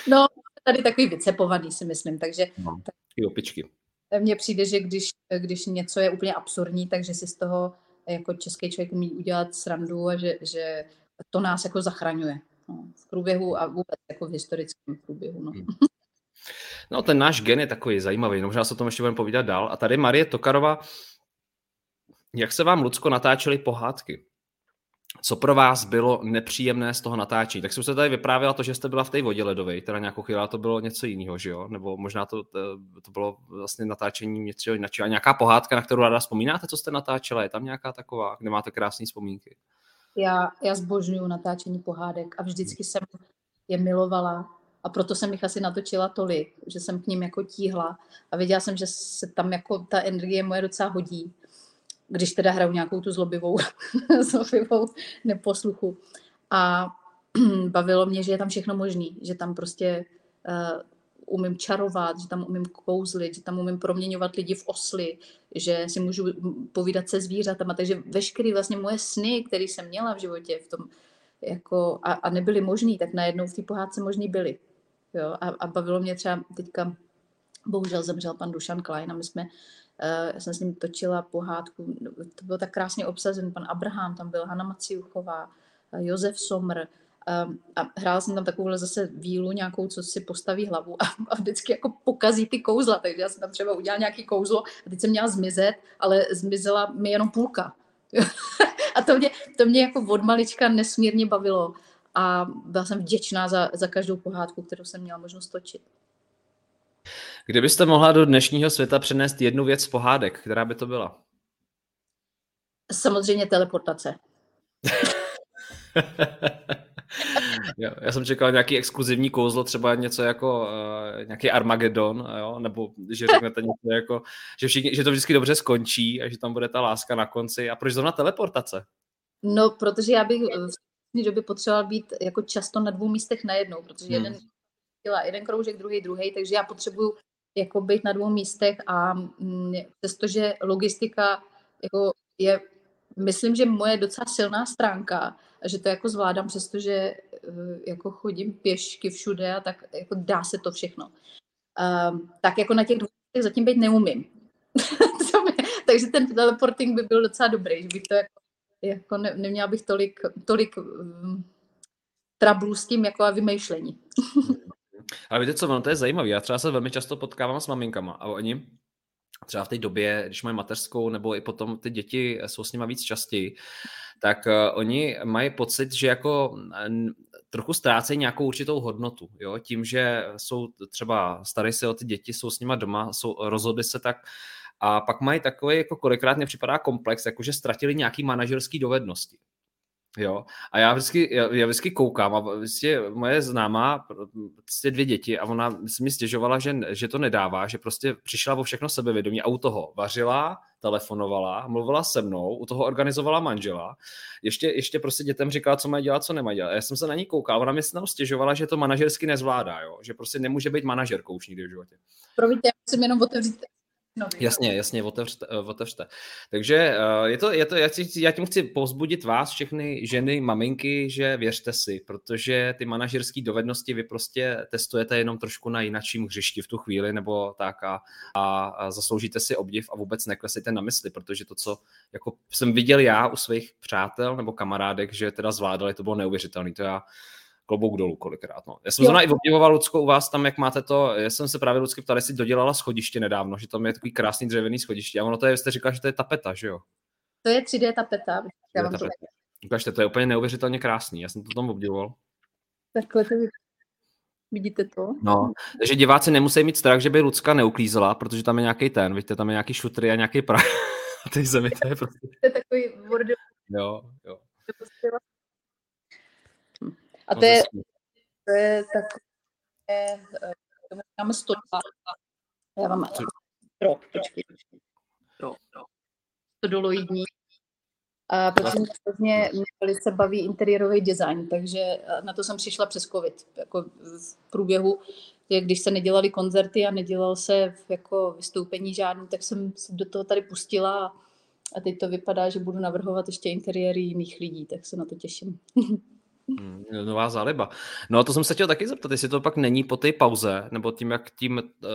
No, tady takový vycepovaný si myslím, takže... No, ty opičky. Mně přijde, že když něco je úplně absurdní, takže si z toho jako český člověk umí udělat srandu a že to nás jako zachraňuje, no, v průběhu a vůbec jako v historickém průběhu. No. No, ten náš gen je takový zajímavý, no, možná se o tom ještě budeme povídat dál. A tady Marie Tokarova, jak se vám, Lucko, natáčely pohádky? Co pro vás bylo nepříjemné z toho natáčení? Tak jsem se tady vyprávěla to, že jste byla v té vodě ledové, teda nějakou chvíli, to bylo něco jiného, že jo? Nebo možná to bylo vlastně natáčení něčeho jiného. A nějaká pohádka, na kterou ráda vzpomínáte, co jste natáčela? Je tam nějaká taková, kde máte krásné vzpomínky? Já zbožňuju natáčení pohádek a vždycky jsem je milovala a proto jsem jich asi natočila tolik, že jsem k ním jako tíhla a věděla jsem, že se tam jako ta energie moje docela hodí. Když teda hraju nějakou tu zlobivou neposluchu. A bavilo mě, že je tam všechno možný, že tam prostě umím čarovat, že tam umím kouzlit, že tam umím proměňovat lidi v osly, že si můžu povídat se zvířatama. Takže veškeré vlastně moje sny, které jsem měla v životě v tom, jako, a nebyly možný, tak najednou v té pohádce možný byly. Jo? A bavilo mě třeba teďka, bohužel zemřel pan Dušan Klein a my jsme... Já jsem s ním točila pohádku, to bylo tak krásně obsazen, pan Abraham, tam byl Hana Maciuchová, Josef Somr a hrál jsem tam takovouhle zase vílu nějakou, co si postaví hlavu a vždycky jako pokazí ty kouzla, takže já jsem tam třeba udělala nějaký kouzlo a teď jsem měla zmizet, ale zmizela mi jenom půlka. A to mě jako od malička nesmírně bavilo. A byla jsem vděčná za každou pohádku, kterou jsem měla možnost točit. Kdybyste mohla do dnešního světa přenést jednu věc z pohádek, která by to byla? Samozřejmě teleportace. Já jsem čekal nějaký exkluzivní kouzlo, třeba něco jako nějaký Armageddon, jo? Nebo že řeknete něco jako, že to vždycky dobře skončí a že tam bude ta láska na konci. A proč zrovna teleportace? No, protože já bych v té době potřebovala být jako často na dvou místech najednou, protože jeden kroužek, druhý, takže já potřebuju jako být na dvou místech a přestože logistika jako je, myslím, že moje docela silná stránka, že to jako zvládám, přestože jako chodím pěšky všude a tak jako dá se to všechno. Tak jako na těch dvou místech zatím být neumím. Takže ten teleporting by byl docela dobrý, že bych to jako neměla bych tolik trablů s tím jako a vymýšlení. Ale víte co, to je zajímavé. Já třeba se velmi často potkávám s maminkama a oni třeba v té době, když mají mateřskou nebo i potom ty děti jsou s nima víc častěji, tak oni mají pocit, že jako trochu ztrácejí nějakou určitou hodnotu. Jo? Tím, že jsou třeba starají se o ty děti, jsou s nima doma, rozhodli se tak a pak mají takový, jako kolikrát mě připadá komplex, jakože ztratili nějaký manažerský dovednosti. Jo, a já vždycky koukám a vlastně moje známá vlastně dvě děti a ona si mi stěžovala, že to nedává, že prostě přišla o všechno sebevědomí a u toho vařila, telefonovala, mluvila se mnou, u toho organizovala manžela, ještě prostě dětem říkala, co mají dělat, co nemají dělat. A já jsem se na ní koukal, ona mi snad stěžovala, že to manažersky nezvládá, jo? Že prostě nemůže být manažerkou už nikdy v životě. Promiňte, já musím jenom otevřít. No, jasně, otevřte. Takže je to, já tím chci povzbudit vás, všechny ženy, maminky, že věřte si, protože ty manažerské dovednosti vy prostě testujete jenom trošku na jinačím hřišti v tu chvíli nebo tak a zasloužíte si obdiv a vůbec neklesejte na mysli, protože to, co jako jsem viděl já u svých přátel nebo kamarádek, že teda zvládali, to bylo neuvěřitelné, to já klobouk dolů kolikrát. No. Já jsem zrovna i obdivoval, Lucko, u vás tam, jak máte to, já jsem se právě, Lucky, ptala, jestli dodělala schodiště nedávno, že tam je takový krásný dřevěný schodiště. A ono to je, jste říkala, že to je tapeta, že jo? To je 3D tapeta. Ukažte, to je úplně neuvěřitelně krásný, já jsem to tam obdivoval. Takhle to vidíte to? No, takže diváci nemusí mít strach, že by Lucka neuklízela, protože tam je nějaký ten, vidíte, tam je nějaký šutry a nějaký prach. Ty zemi, to je prostě. To je takový bordel. Jo. A to je takové, to máme stodola. Já vám stodoloidní. A protože mě velice baví interiérový design, takže na to jsem přišla přes covid. Jako v průběhu, když se nedělaly koncerty a nedělal se jako vystoupení žádný, tak jsem se do toho tady pustila a teď to vypadá, že budu navrhovat ještě interiéry jiných lidí, tak se na to těším. Nová záliba. No a to jsem se chtěl taky zeptat, jestli to pak není po té pauze, nebo tím, jak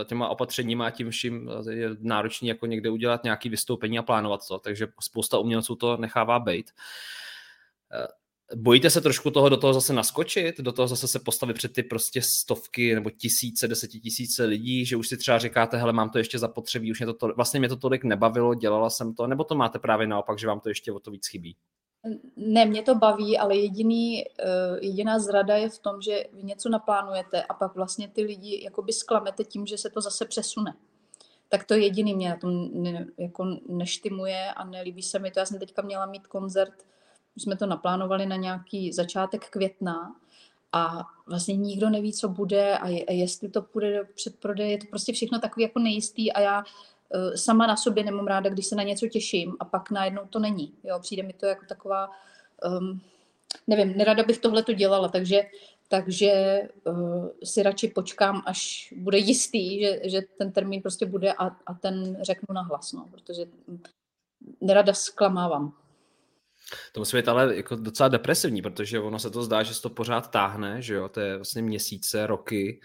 těma opatřeníma a tím vším je náročný jako někde udělat nějaké vystoupení a plánovat to, takže spousta umělců to nechává bejt. Bojíte se trošku toho, do toho zase naskočit, do toho zase se postavit před ty prostě stovky nebo tisíce, desetitisíce lidí, že už si třeba říkáte, hele, mám to ještě zapotřebí, už vlastně mě to tolik nebavilo, dělala jsem to, nebo to máte právě naopak, že vám to ještě o to víc chybí? Ne, mě to baví, ale jediná zrada je v tom, že vy něco naplánujete a pak vlastně ty lidi jakoby zklamete tím, že se to zase přesune. Tak to jediný mě na tom jako neštimuje a nelíbí se mi to. Já jsem teďka měla mít koncert, my jsme to naplánovali na nějaký začátek května a vlastně nikdo neví, co bude a jestli to půjde do předprodeje, je to prostě všechno takový jako nejistý a já sama na sobě nemám ráda, když se na něco těším a pak najednou to není. Jo, přijde mi to jako taková, nevím, nerada bych tohle to dělala, takže si radši počkám, až bude jistý, že ten termín prostě bude a ten řeknu nahlas, no, protože nerada zklamávám. To musí být ale jako docela depresivní, protože ono se to zdá, že se to pořád táhne, že jo, to je vlastně měsíce, roky.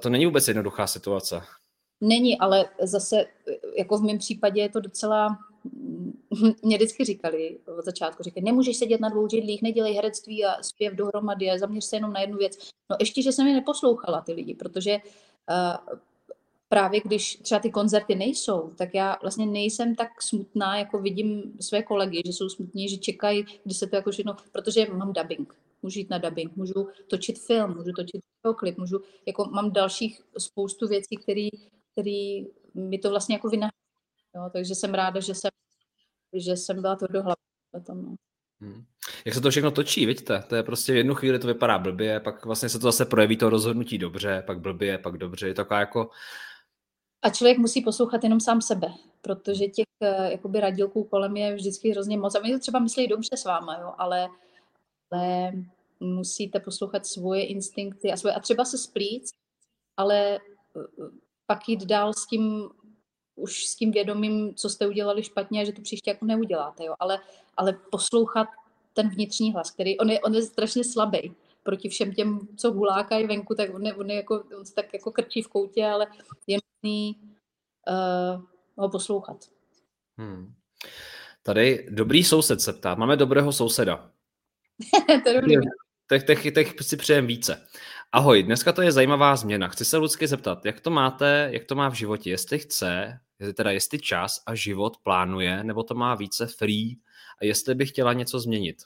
To není vůbec jednoduchá situace. Není, ale zase, jako v mém případě je to docela, mě vždycky říkali od začátku, nemůžeš sedět na dvou židlích, nedělej herectví a zpěv dohromady a zaměř se jenom na jednu věc. No ještě, že jsem je neposlouchala ty lidi, protože právě když třeba ty koncerty nejsou, tak já vlastně nejsem tak smutná, jako vidím své kolegy, že jsou smutní, že čekají, když se to jako všechno, protože mám dubbing, můžu jít na dubbing, můžu točit film, můžu točit videoklip, můžu, jako mám dalších spoustu věcí, které mi to vlastně jako vynáší. Jo, takže jsem ráda, že jsem byla to do hlavy. No. Jak se to všechno točí, vidíte? To je prostě v jednu chvíli to vypadá blbě, pak vlastně se to zase projeví to rozhodnutí dobře, pak blbě, pak dobře, je taková jako... A člověk musí poslouchat jenom sám sebe, protože těch jakoby radilků kolem je vždycky hrozně moc. A my to třeba myslí dobře s váma, jo, ale musíte poslouchat svoje instinkty a třeba se splít, ale pak jít dál s tím, už s tím vědomím, co jste udělali špatně a že to příště jako neuděláte, jo, ale poslouchat ten vnitřní hlas, který, on je strašně slabý proti všem těm, co hulákají venku, tak on se tak jako krčí v koutě, ale je nutný ho poslouchat. Tady dobrý soused se ptá, máme dobrého souseda. To je dobrý. Těch si přejem více. Ahoj, dneska to je zajímavá změna. Chci se Lucky zeptat, jak to máte, jak to má v životě, jestli čas a život plánuje, nebo to má více free a jestli by chtěla něco změnit.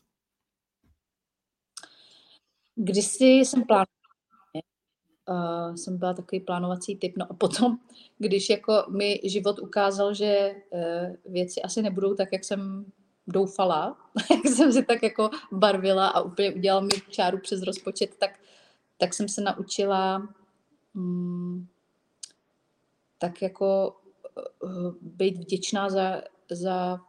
Když jsem plánovala, jsem byla takový plánovací typ, no a potom, když jako mi život ukázal, že věci asi nebudou tak, jak jsem doufala, jak jsem si tak jako barvila a úplně udělal mi čáru přes rozpočet, tak jsem se naučila tak jako být vděčná za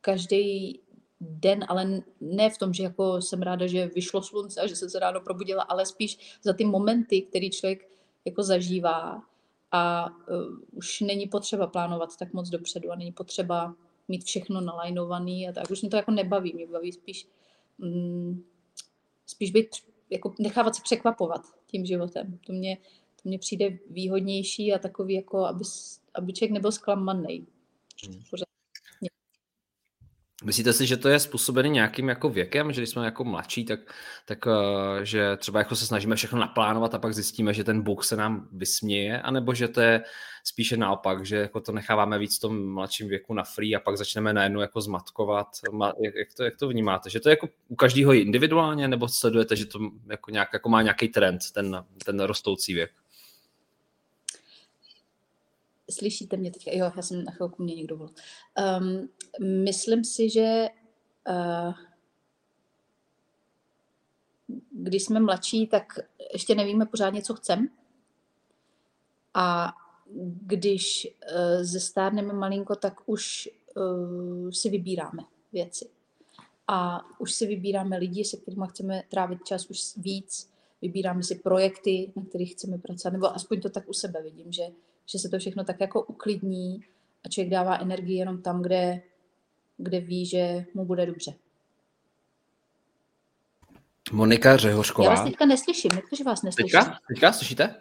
každý den, ale ne v tom, že jako jsem ráda, že vyšlo slunce a že jsem se ráno probudila, ale spíš za ty momenty, který člověk jako zažívá a už není potřeba plánovat tak moc dopředu a není potřeba mít všechno nalajnovaný a tak. Už mě to jako nebaví, mě baví spíš být jako nechávat se překvapovat tím životem. To mě přijde výhodnější a takový jako, aby člověk nebyl zklamaný. Myslíte si, že to je způsobené nějakým jako věkem, že když jsme jako mladší, tak že třeba jako se snažíme všechno naplánovat a pak zjistíme, že ten Bůh se nám vysměje, anebo že to je spíše naopak, že jako to necháváme víc v tom mladším věku na free a pak začneme najednou jako zmatkovat. Jak to vnímáte? Že to je jako u každého individuálně, nebo sledujete, že to jako nějak jako má nějaký trend, ten rostoucí věk? Slyšíte mě teď? Jo, já jsem na chvilku, mě někdo volal. Myslím si, že když jsme mladší, tak ještě nevíme pořádně, co chceme. A když zestárneme malinko, tak už si vybíráme věci. A už si vybíráme lidi, se kterými chceme trávit čas už víc. Vybíráme si projekty, na kterých chceme pracovat. Nebo aspoň to tak u sebe vidím, že se to všechno tak jako uklidní a člověk dává energii jenom tam, kde ví, že mu bude dobře. Monika Řehořková. Já vás teďka neslyším, protože vás neslyším. Teďka slyšíte?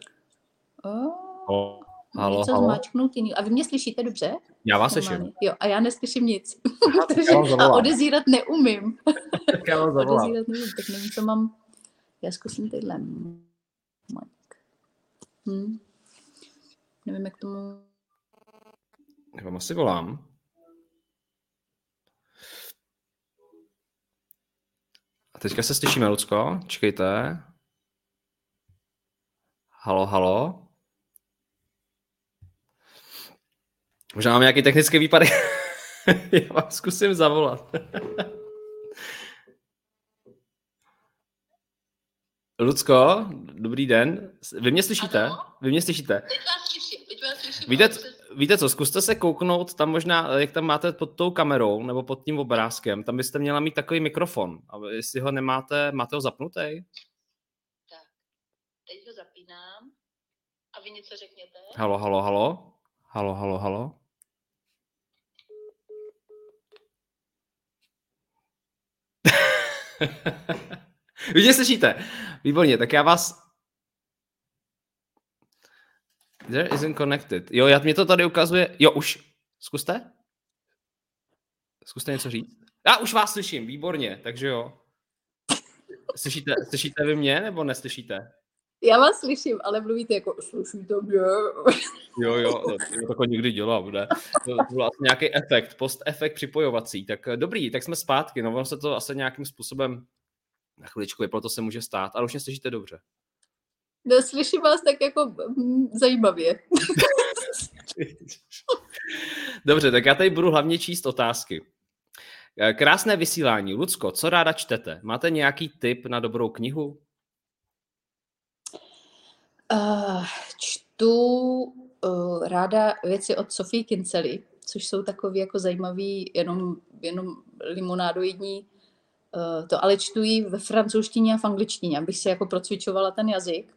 Halo, něco zmáčknout jiný. A vy mě slyšíte dobře? Já vás slyším. Jo, a já neslyším nic. A odezírat neumím. Tak já vás zavolám. Odezírat neumím, tak nevím, co mám. Já zkusím tyhle. Nevím, jak tomu... Já vám asi volám. A teďka se slyšíme, Lucko. Čekejte. Halo. Možná mám nějaký technický výpadek. Já vám zkusím zavolat. Lucko, dobrý den. Vy mě slyšíte? Ano. Vy mě slyšíte? Víte co, zkuste se kouknout, tam možná, jak tam máte pod tou kamerou nebo pod tím obrázkem, tam byste měla mít takový mikrofon. A jestli ho nemáte, máte ho zapnutý? Tak, teď ho zapínám a vy něco řekněte. Halo. Halo. Vy mě slyšíte? Výborně, tak já vás... There isn't connected. Jo, mě to tady ukazuje. Jo, už. Zkuste? Zkuste něco říct. Já už vás slyším, výborně, takže jo. Slyšíte vy mě, nebo neslyšíte? Já vás slyším, ale mluvíte jako slušný to mě. Jo, to nikdy dělám, ne? To byl asi nějaký efekt, postefekt připojovací. Tak dobrý, tak jsme zpátky, no vám se to asi nějakým způsobem na chviličku, proto se může stát, ale už mě slyšíte dobře. No, slyším vás tak jako zajímavě. Dobře, tak já tady budu hlavně číst otázky. Krásné vysílání. Lucko, co ráda čtete? Máte nějaký tip na dobrou knihu? Čtu ráda věci od Sofie Kincelly, což jsou takový jako zajímavý, jenom limonádoidní. To ale čtu ji ve francouzštině a v angličtině, abych se jako procvičovala ten jazyk.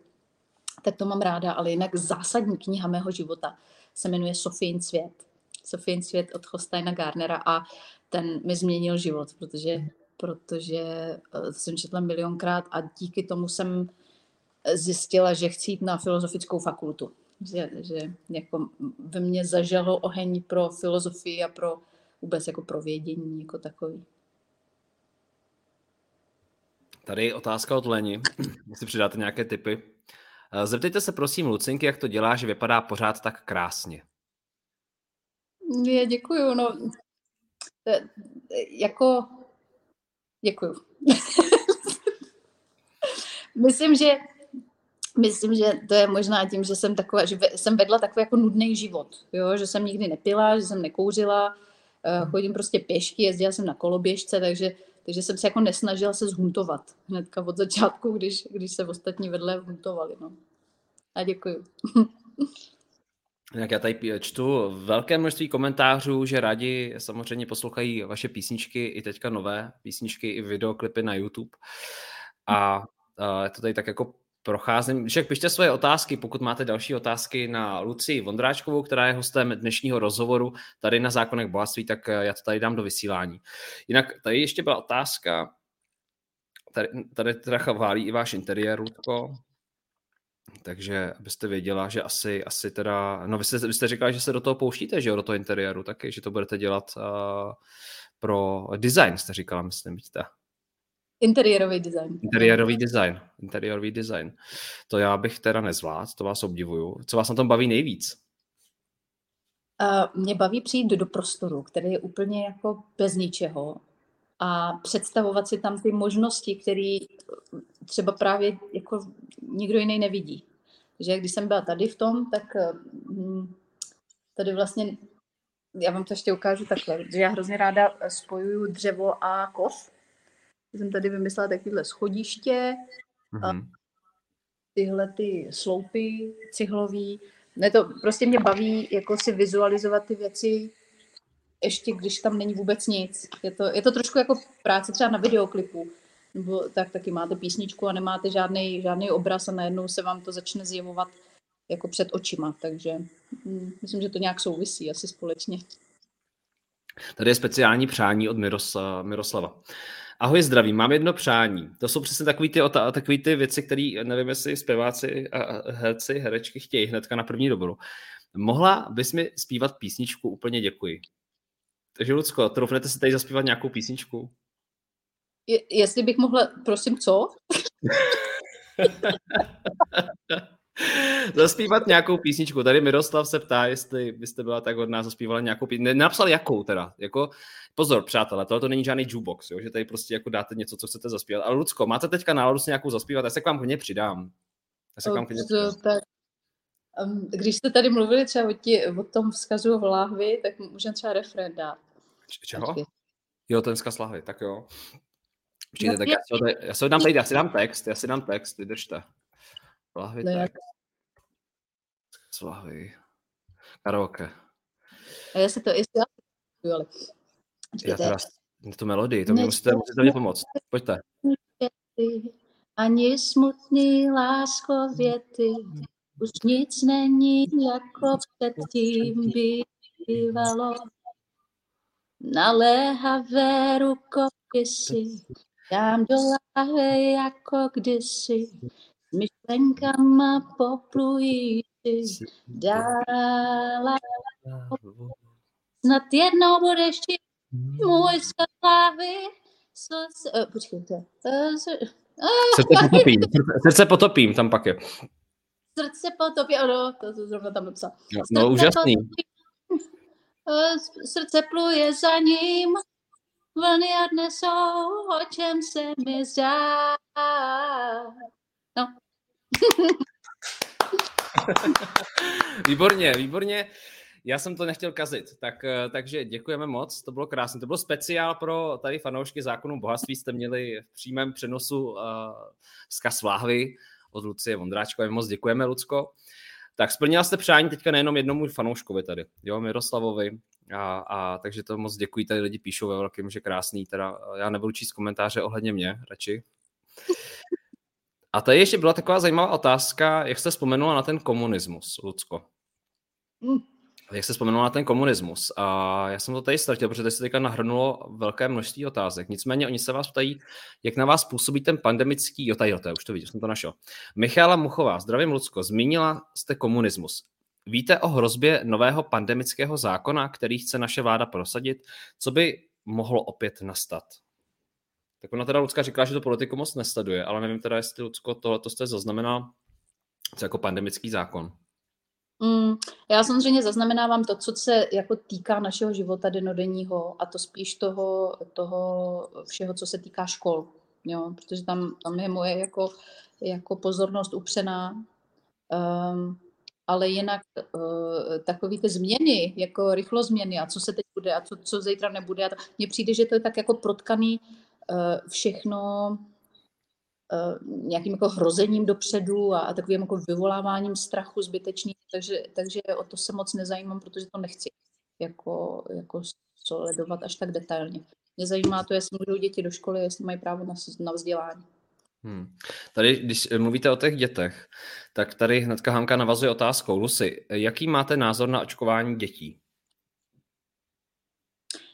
Tak to mám ráda, ale jinak zásadní kniha mého života se jmenuje Sofín svět. Sofín svět od Josteina Gaardera a ten mi změnil život, protože jsem četla milionkrát a díky tomu jsem zjistila, že chci jít na filozofickou fakultu. Že jako ve mně zažalo oheň pro filozofii a pro vůbec jako pro vědění jako takový. Tady je otázka od Leni, jestli přidáte nějaké tipy. Zeptejte se prosím Lucinky, jak to dělá, že vypadá pořád tak krásně. Já děkuju, no. Jako, děkuju. Myslím, že to je možná tím, že jsem taková, že jsem vedla takový jako nudný život, jo? Že jsem nikdy nepila, že jsem nekouřila, chodím prostě pěšky, jezdila jsem na koloběžce, takže jsem se jako nesnažila se zhuntovat hnedka od začátku, když se ostatní vedle huntovali. No. A děkuju. Tak já tady čtu velké množství komentářů, že rádi samozřejmě poslouchají vaše písničky, i teďka nové písničky, i videoklipy na YouTube. A to tady tak jako procházím. Však pište svoje otázky, pokud máte další otázky na Lucii Vondráčkovou, která je hostem dnešního rozhovoru tady na Zákonech bohatství, tak já to tady dám do vysílání. Jinak tady ještě byla otázka, tady teda válí i váš interiér, Ludko, takže abyste věděla, že asi teda, no vy jste říkala, že se do toho pouštíte, že jo, do toho interiéru taky, že to budete dělat pro design, jste říkala, myslím, víte. Interiérový design. To já bych teda nezvládl, to vás obdivuju. Co vás na tom baví nejvíc? Mě baví přijít do prostoru, který je úplně jako bez ničeho a představovat si tam ty možnosti, které třeba právě jako nikdo jiný nevidí. Že když jsem byla tady v tom, tak tady vlastně, já vám to ještě ukážu takhle, že já hrozně ráda spojuju dřevo a kov. Jsem tady vymyslela takovéhle schodiště, tyhle ty sloupy cihlový. Ne, to prostě mě baví jako si vizualizovat ty věci, ještě když tam není vůbec nic. Je to trošku jako práce třeba na videoklipu. Nebo tak taky máte písničku a nemáte žádný obraz a najednou se vám to začne zjevovat jako před očima. Takže myslím, že to nějak souvisí asi společně. Tady je speciální přání od Miroslava. Ahoj, zdraví, mám jedno přání. To jsou přesně takový ty věci, které nevím, jestli zpěváci a herci, herečky chtějí hnedka na první dobu. Mohla bys mi zpívat písničku? Úplně děkuji. Takže Lucko, troufnete si tady zaspívat nějakou písničku? Jestli bych mohla, prosím, co? Zaspívat nějakou písničku. Tady Miroslav se ptá, jestli byste byla tak hodná, zaspívala nějakou písničku. Napsal jakou teda. Jako, pozor, přátelé, tohle to není žádný jukebox, jo? Že tady prostě jako dáte něco, co chcete zaspívat. Ale Lucko, máte teďka náladu si nějakou zaspívat? Já se k vám hodně přidám. Když jste tady mluvili třeba o tom vzkazu v láhvi, tak můžeme třeba refrén dát. Čeho? Jo, ten vzkaz láhvi, tak jo. Přijde, tak já si dám text, vydržte. Vláhvy, tak. Vláhvy. Karaoke. A já se to ještě... Já teda... Tu melodii, to mi musíte mě pomoct. Pojďte. Ani smutný láskověty, už nic není, jako předtím bývalo. Naléhavé rukopisy, dám do láhve jako kdysi. Myšlenkama poplují dále. Snad jednou budeš můj sklávi. Počkejte. Srdce potopím, tam pak je. Srdce potopí, ano, to zrovna tam napsal. No úžasný. Srdce pluje za ním, vlny a dnes jsou, o čem se mi zdá. No. Výborně. Já jsem to nechtěl kazit, takže děkujeme moc, to bylo krásné. To byl speciál pro tady fanoušky Zákonů bohatství, jste měli v přímém přenosu Vzkaz v láhvi od Lucie Vondráčkové. Moc děkujeme, Lucko. Tak splnila jste přání teďka nejenom jednomu fanouškovi tady, jo, Miroslavovi, a takže to moc děkuji, tady lidi píšou ve velkém, že krásný, teda já nebudu číst komentáře ohledně mě, radši. A tady ještě byla taková zajímavá otázka, jak jste vzpomenula na ten komunismus, Lucko. Jak jste vzpomenula na ten komunismus. A já jsem to tady ztratil, protože tady se teďka nahrnulo velké množství otázek. Nicméně oni se vás ptají, jak na vás působí ten pandemický... už to vidím, jsem to našel. Michála Muchová, zdravím Lucko, zmínila jste komunismus. Víte o hrozbě nového pandemického zákona, který chce naše vláda prosadit? Co by mohlo opět nastat? Tak ona teda, Lucka, říká, že to politiku moc nesleduje, ale nevím teda, jestli, Lucko, tohleto jste zaznamenal jako pandemický zákon. Já samozřejmě zaznamenávám to, co se jako týká našeho života dennodenního, a to spíš toho všeho, co se týká škol, jo? Protože tam je moje jako pozornost upřená, ale jinak takové ty změny, jako rychlo změny a co se teď bude a co zítra nebude, mně přijde, že to je tak jako protkaný všechno nějakým jako hrozením dopředu a takovým jako vyvoláváním strachu zbytečným, takže o to se moc nezajímám, protože to nechci jako sledovat až tak detailně. Mě zajímá to, jestli můžou děti do školy, jestli mají právo na vzdělání. Tady, když mluvíte o těch dětech, tak tady hnedka Hanka navazuje otázkou. Lucy, jaký máte názor na očkování dětí?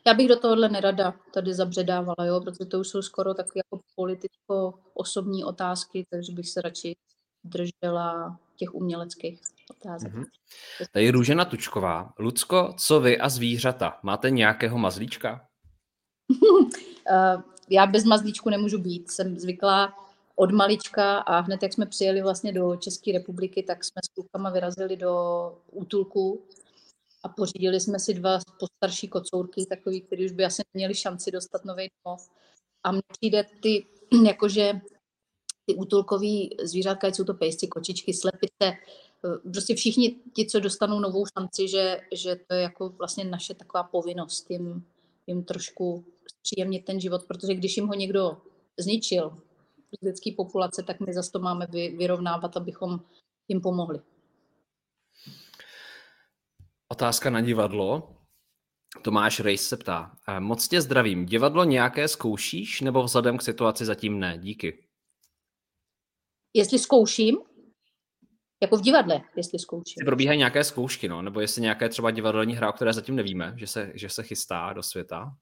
Já bych do tohohle nerada tady zabředávala, jo, protože to už jsou skoro takové jako politicko-osobní otázky, takže bych se radši držela těch uměleckých otázek. Mm-hmm. Tady Růžena Tučková. Lucko, co vy a zvířata? Máte nějakého mazlíčka? Já bez mazlíčku nemůžu být. Jsem zvyklá od malička a hned, jak jsme přijeli vlastně do České republiky, tak jsme s klukama vyrazili do útulku a pořídili jsme si 2 postarší kocourky, takový, který už by asi neměli šanci dostat nový domov. A mně přijde ty útulkový zvířátka, jsou to pejsci, kočičky, slepice, prostě všichni ti, co dostanou novou šanci, že to je jako vlastně naše taková povinnost jim trošku zpříjemnit ten život, protože když jim ho někdo zničil z lidské populace, tak my zase to máme vyrovnávat, abychom jim pomohli. Otázka na divadlo. Tomáš Rejs se ptá. Moc tě zdravím. Divadlo nějaké zkoušíš, nebo vzhledem k situaci zatím ne? Díky. Jestli zkouším? Jako v divadle, jestli zkouším. Probíhají nějaké zkoušky, no? Nebo jestli nějaké třeba divadelní hra, o které zatím nevíme, že se chystá do světa?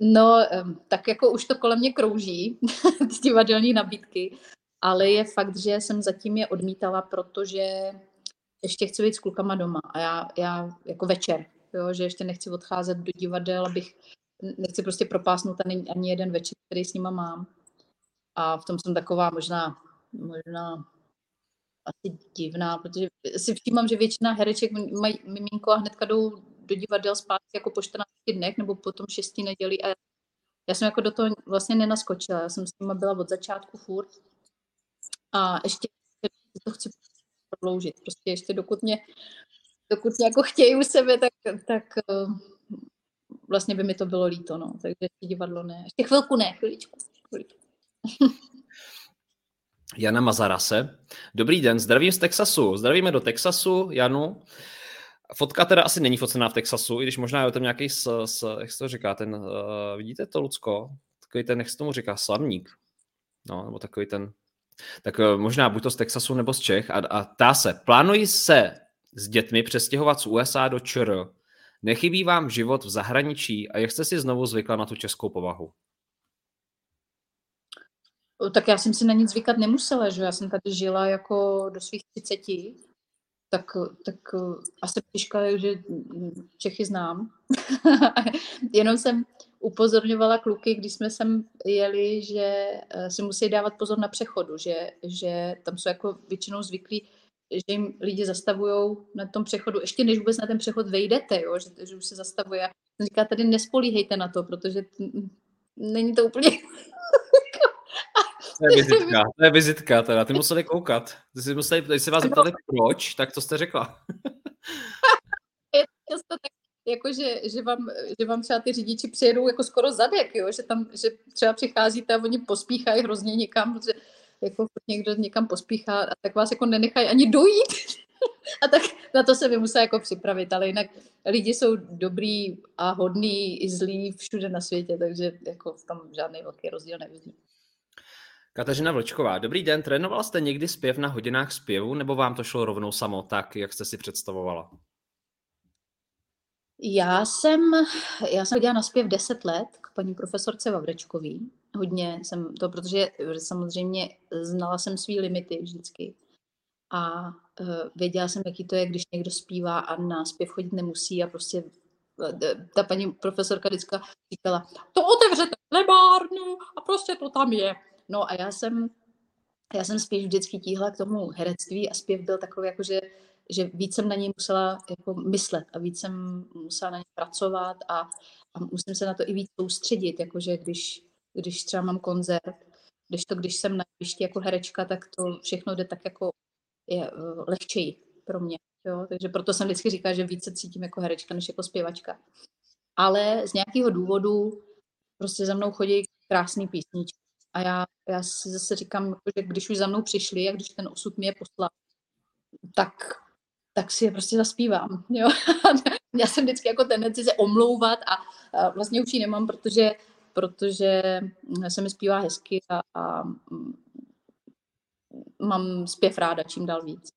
No, tak jako už to kolem mě krouží, ty divadelní nabídky. Ale je fakt, že jsem zatím je odmítala, protože... ještě chci být s klukama doma a já jako večer, jo, že ještě nechci odcházet do divadel, nechci prostě propásnout ani jeden večer, který s nima mám. A v tom jsem taková možná asi divná, protože si všímám, že většina hereček mají miminko a hnedka jdou do divadel zpátky jako po 14 dnech nebo potom 6 nedělí a já jsem jako do toho vlastně nenaskočila, já jsem s nima byla od začátku furt a ještě to chci prodloužit. Prostě ještě dokud mě jako chtějí u sebe, tak vlastně by mi to bylo líto, no. Takže divadlo ne. Ještě chviličku. Jana Mazarase. Dobrý den, zdravím z Texasu. Zdravíme do Texasu, Janu. Fotka teda asi není focená v Texasu, i když možná je tam nějaký, jak se to říká, ten, vidíte to, Lucko? Takový ten, jak se tomu říká, slamník. No, nebo takový ten... Tak možná buď to z Texasu nebo z Čech a ptá se, plánují se s dětmi přestěhovat z USA do ČR? Nechybí vám život v zahraničí a jak jste si znovu zvykla na tu českou povahu? Tak já jsem si na nic zvykat nemusela, že já jsem tady žila jako do svých 30, tak asi těžká je, že Čechy znám. Jenom jsem upozorňovala kluky, když jsme sem jeli, že si musí dávat pozor na přechodu, že tam jsou jako většinou zvyklí, že jim lidi zastavují na tom přechodu, ještě než vůbec na ten přechod vejdete, jo? Že už se zastavuje. A říká, tady nespolíhejte na to, protože není to úplně... To je vizitka teda, ty museli koukat. Když se vás zeptali proč, tak to jste řekla. Je to tak, jako, že vám třeba ty řidiči přijedou jako skoro zadek, jo? Že třeba přicházíte a oni pospíchají hrozně někam, protože jako někdo někam pospíchá a tak vás jako nenechají ani dojít. A tak na to se mi musela jako připravit, ale jinak lidi jsou dobrý a hodný i zlí všude na světě, takže jako tam žádný velký rozdíl nevidím. Kateřina Vlčková, dobrý den, trénovala jste někdy zpěv na hodinách zpěvu, nebo vám to šlo rovnou samo, tak jak jste si představovala? Já jsem chodila na zpěv 10 let k paní profesorce Vavrečkové. Hodně jsem to, protože samozřejmě znala jsem svý limity vždycky. A věděla jsem, jaký to je, když někdo zpívá a na zpěv chodit nemusí a prostě ta paní profesorka vždycky říkala, to otevřete lebárnu a prostě to tam je. No a já jsem spíš vždycky tíhla k tomu herectví a zpěv byl takový, jako že víc jsem na něj musela jako myslet a víc jsem musela na něj pracovat a musím se na to i víc soustředit, jakože když třeba mám koncert, když jsem na jevišti jako herečka, tak to všechno jde tak jako je lehčeji pro mě, jo? Takže proto jsem vždycky říkala, že víc se cítím jako herečka, než jako zpěvačka. Ale z nějakého důvodu prostě za mnou chodí krásný písničky. A já si zase říkám, že když už za mnou přišli a když ten osud mi je poslal, tak si je prostě zaspívám. Jo? Já jsem vždycky jako tendenci se omlouvat a vlastně už ji nemám, protože se mi zpívá hezky a mám zpěv ráda čím dál víc.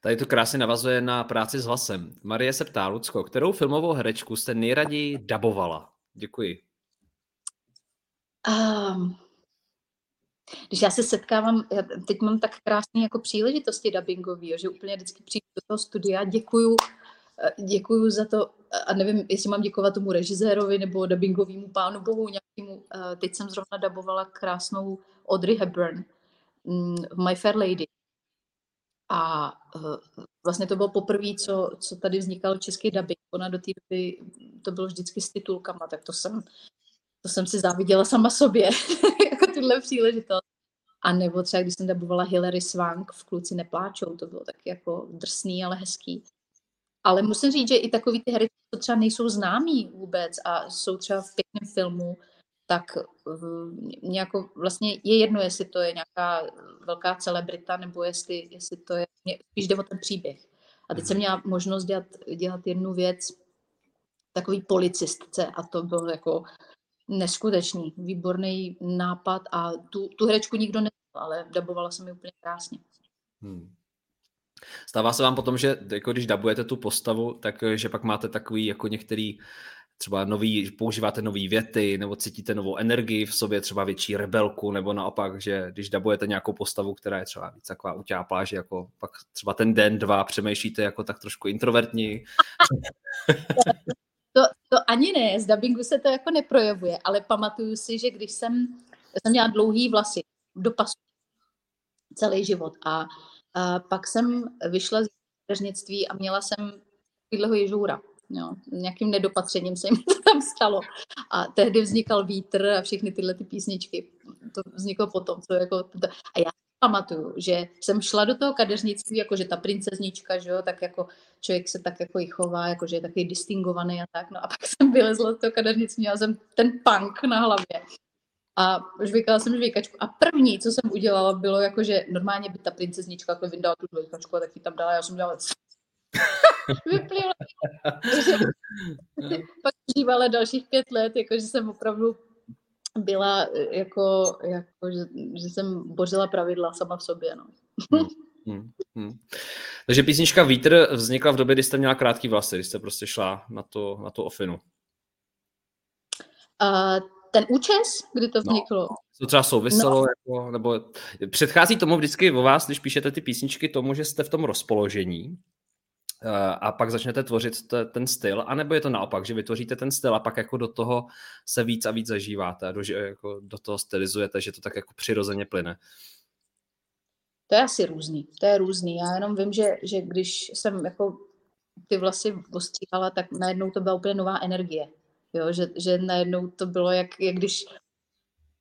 Tady to krásně navazuje na práci s hlasem. Marie se ptá, Lucko, kterou filmovou herečku jste nejraději dabovala? Děkuji. Když já se setkávám, já teď mám tak krásné jako příležitosti dubbingový, že úplně vždycky přijdu do toho studia, děkuju za to a nevím, jestli mám děkovat tomu režisérovi nebo dubbingovému pánu bohu nějakému. Teď jsem zrovna dabovala krásnou Audrey Hepburn v My Fair Lady a vlastně to bylo poprvé, co tady vznikal český dubbing. Ona do té doby to bylo vždycky s titulkama, tak to jsem si záviděla sama sobě, jako tuhle příležitost. A nebo třeba, když jsem dabovala Hillary Swank v Kluci nepláčou, to bylo taky jako drsný, ale hezký. Ale musím říct, že i takový ty herečky, co třeba nejsou známí vůbec a jsou třeba v pěkném filmu, tak nějakou, vlastně je jedno, jestli to je nějaká velká celebrita, nebo jestli to je, spíš jde o ten příběh. A teď jsem měla možnost dělat jednu věc, takový policistce, a to bylo jako neskutečný, výborný nápad a tu herečku nikdo neznal, ale dabovala jsem ji úplně krásně. Stává se vám potom, že jako když dabujete tu postavu, takže pak máte takový jako některý třeba nový, používáte nový věty nebo cítíte novou energii v sobě, třeba větší rebelku, nebo naopak, že když dabujete nějakou postavu, která je třeba víc taková utápá, že jako pak třeba ten den, dva přemýšlíte jako tak trošku introvertní. To ani ne, z dabingu se to jako neprojevuje, ale pamatuju si, že když jsem měla dlouhý vlasy do pasu celý život a pak jsem vyšla z dřeznictví a měla jsem takového ježoura. Jo, nějakým nedopatřením se jim to tam stalo. A tehdy vznikal Vítr a všechny tyhle ty písničky. To vzniklo potom. A já pamatuju, že jsem šla do toho kadeřnictví, jakože ta princeznička, že jo, tak jako člověk se tak jako i chová, jakože je takový distingovaný a tak, no a pak jsem vylezla do toho kadeřnictví, měla jsem ten punk na hlavě a žvíkala jsem žvíkačku a první, co jsem udělala, bylo jakože normálně by ta princeznička jako vyndala tu žvíkačku a tak ji tam dala, já jsem dělala vyplývala. Pak žívala dalších 5 let, jakože jsem opravdu byla jako že jsem bořila pravidla sama v sobě, no. Takže písnička Vítr vznikla v době, kdy jste měla krátký vlasy, když jste prostě šla na tu ofinu. Ten účes, kdy to vzniklo? To třeba souviselo, jako, nebo předchází tomu vždycky o vás, když píšete ty písničky, tomu, že jste v tom rozpoložení. a pak začnete tvořit ten styl, anebo je to naopak, že vytvoříte ten styl a pak jako do toho se víc a víc zažíváte, jako do toho stylizujete, že to tak jako přirozeně plyne. To je asi různý, to je různý. Já jenom vím, že když jsem jako ty vlasy ostříhala, tak najednou to byla úplně nová energie. Jo? Že najednou to bylo, jak když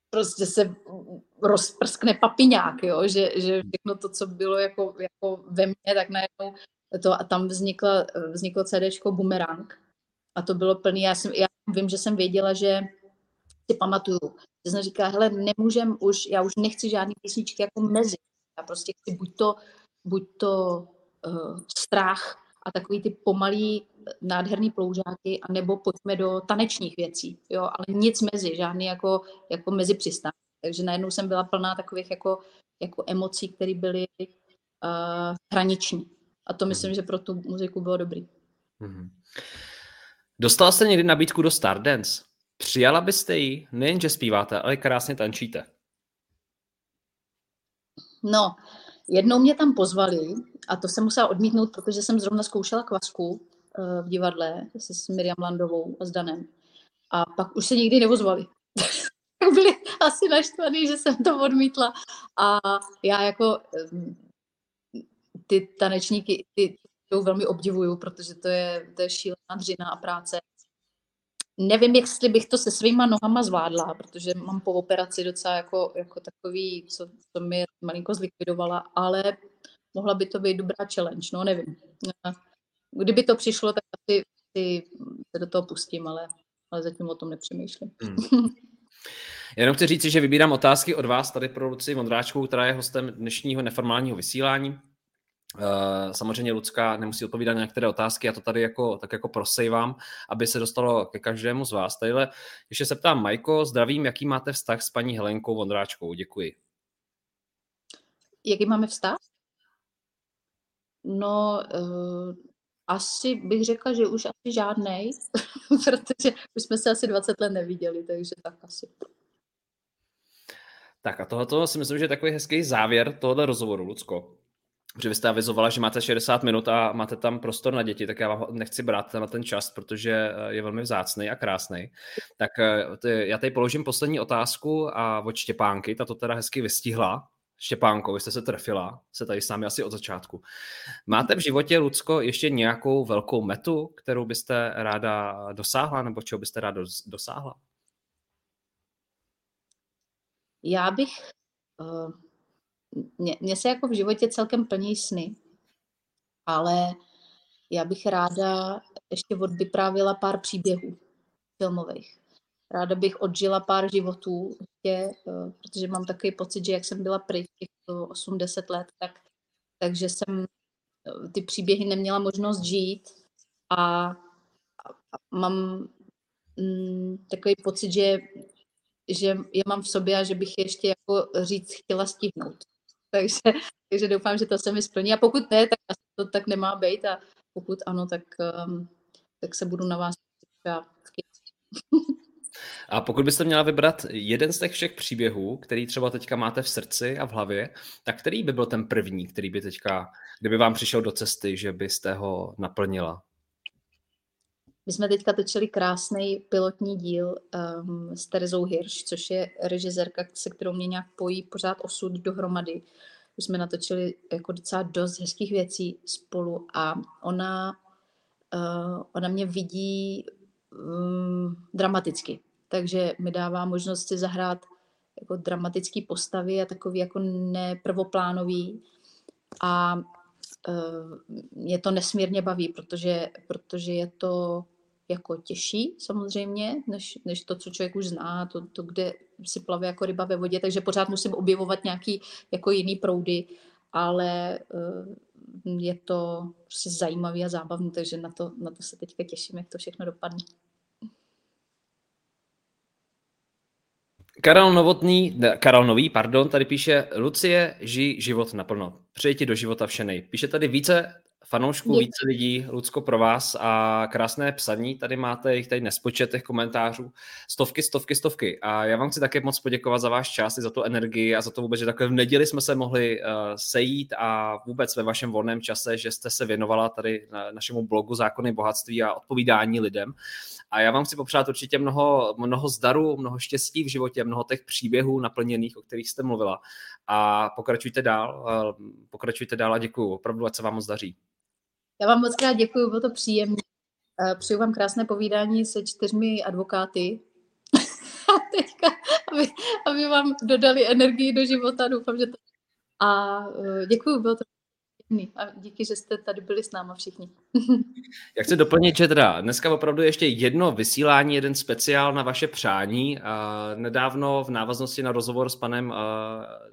prostě se rozprskne papiňák, jo? Že všechno to, co bylo jako ve mně, tak najednou to, a tam vzniklo CDčko Bumerang a to bylo plný, já vím, že jsem věděla, že si pamatuju, že jsem říkala, hele, já už nechci žádný písničky jako mezi, já prostě chci buď to strach a takový ty pomalý, nádherný ploužáky, anebo pojďme do tanečních věcí, jo, ale nic mezi, žádný jako mezi přistání, takže najednou jsem byla plná takových jako emocí, které byly hraniční. A to myslím, že pro tu muziku bylo dobrý. Mm-hmm. Dostala jste někdy nabídku do Stardance? Přijala byste ji? Nejen, že zpíváte, ale krásně tančíte. No, jednou mě tam pozvali a to jsem musela odmítnout, protože jsem zrovna zkoušela Kvasku v divadle s Miriam Landovou a s Danem. A pak už se nikdy nevozvali. Byli asi naštvaný, že jsem to odmítla. A já jako... Ty tanečníky, ty velmi obdivuju, protože to je šílená dřina a práce. Nevím, jestli bych to se svýma nohama zvládla, protože mám po operaci docela jako takový, co mi malinko zlikvidovala, ale mohla by to být dobrá challenge, no nevím. Kdyby to přišlo, tak asi se do toho pustím, ale zatím o tom nepřemýšlím. Jenom chci říct, že vybírám otázky od vás tady pro Lucii Vondráčkovou, která je hostem dnešního neformálního vysílání. Samozřejmě Lucka nemusí odpovídat na některé otázky, já to tady tak prosejvám, aby se dostalo ke každému z vás. Tadyhle ještě se ptám, Majko, zdravím, jaký máte vztah s paní Helenkou Vondráčkou? Děkuji. Jaký máme vztah? No, asi bych řekla, že už asi žádnej, protože už jsme se asi 20 let neviděli, takže tak asi... Tak a tohoto si myslím, že je takový hezký závěr tohoto rozhovoru, Lucko. Protože vy jste avizovala, že máte 60 minut a máte tam prostor na děti, tak já vám nechci brát na ten čas, protože je velmi vzácný a krásný. Tak já tady položím poslední otázku a od Štěpánky, ta to teda hezky vystihla. Štěpánko, vy jste se trefila, se tady s námi asi od začátku. Máte v životě, Lucko, ještě nějakou velkou metu, kterou byste ráda dosáhla, nebo čeho byste ráda dosáhla? Já bych... Mně se jako v životě celkem plní sny, ale já bych ráda ještě odvyprávila pár příběhů filmových. Ráda bych odžila pár životů, protože mám takový pocit, že jak jsem byla pryč těchto 8-10 let, takže jsem ty příběhy neměla možnost žít a mám takový pocit, že je mám v sobě a že bych ještě jako říct chtěla stihnout. Takže doufám, že to se mi splní. A pokud ne, tak to tak nemá být. A pokud ano, tak se budu na vás těšit. A pokud byste měla vybrat jeden z těch všech příběhů, který třeba teďka máte v srdci a v hlavě, tak který by byl ten první, který by teďka, kdyby vám přišel do cesty, že byste ho naplnila? My jsme teďka točili krásný pilotní díl s Terezou Hirsch, což je režisérka, se kterou mě nějak pojí pořád osud dohromady. Už jsme natočili jako docela dost hezkých věcí spolu a ona mě vidí dramaticky. Takže mi dává možnost si zahrát jako dramatický postavy a takový jako neprvoplánový. A mě to nesmírně baví, protože je to jako těžší samozřejmě, než to, co člověk už zná, to, kde si plave jako ryba ve vodě, takže pořád musím objevovat nějaký jako jiný proudy, ale je to prostě zajímavý a zábavný, takže na to se teďka těším, jak to všechno dopadne. Karel Nový tady píše Lucie, žij život naplno. Přeji ti do života vše nej. Píše tady více fanoušků, více lidí, Lucko, pro vás a krásné psaní. Tady máte jich tady nespočet těch komentářů. Stovky. A já vám chci také moc poděkovat za váš čas i za tu energii a za to vůbec, že takové v neděli jsme se mohli sejít a vůbec ve vašem volném čase, že jste se věnovala tady na našemu blogu Zákony bohatství a odpovídání lidem. A já vám chci popřát určitě mnoho zdaru, mnoho štěstí v životě, mnoho těch příběhů naplněných, o kterých jste mluvila. A pokračujte dál a děkuju. Opravdu, ať se vám moc daří. Já vám moc krát děkuju, bylo to příjemné. Přeju vám krásné povídání se 4 advokáty. A teďka, aby vám dodali energii do života, doufám, že to... A děkuju, bylo to příjemné. A díky, že jste tady byli s náma všichni. Já chci doplnit, že teda dneska opravdu ještě jedno vysílání, jeden speciál na vaše přání. Nedávno v návaznosti na rozhovor s panem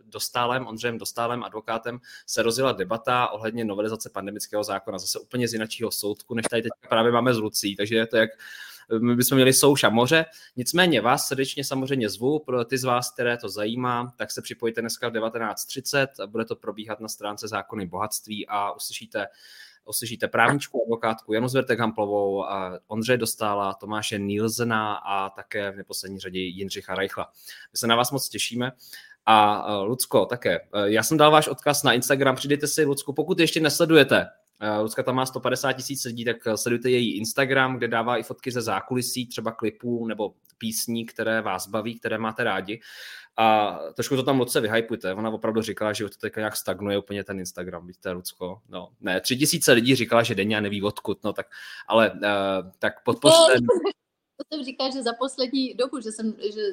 Dostálem, Ondřejem Dostálem, advokátem, se rozjela debata ohledně novelizace pandemického zákona, zase úplně z jiného soudku, než tady teď právě máme s Lucí, takže to je jak my bychom měli souš a moře. Nicméně vás srdečně samozřejmě zvu, pro ty z vás, které to zajímá, tak se připojte dneska v 19:30 a bude to probíhat na stránce Zákony bohatství a uslyšíte právničku, advokátku Janus Vertekhamplovou, Ondřeje Dostála, Tomáše Nielsena a také v neposlední řadě Jindřicha Reichla. My se na vás moc těšíme. A Lucko, také, já jsem dal váš odkaz na Instagram, přidejte si Lucku, pokud ještě nesledujete. Lucka tam má 150 000 lidí, tak sledujte její Instagram, kde dává i fotky ze zákulisí, třeba klipů nebo písní, které vás baví, které máte rádi. A trošku to tam Luce vyhypujte. Ona opravdu říkala, že to teď nějak stagnuje úplně ten Instagram, víte, Lucko. No, ne, 3 000 lidí říkala, že denně a neví odkud, no tak, ale tak podpořte... To jsem říkala, že za poslední dobu, že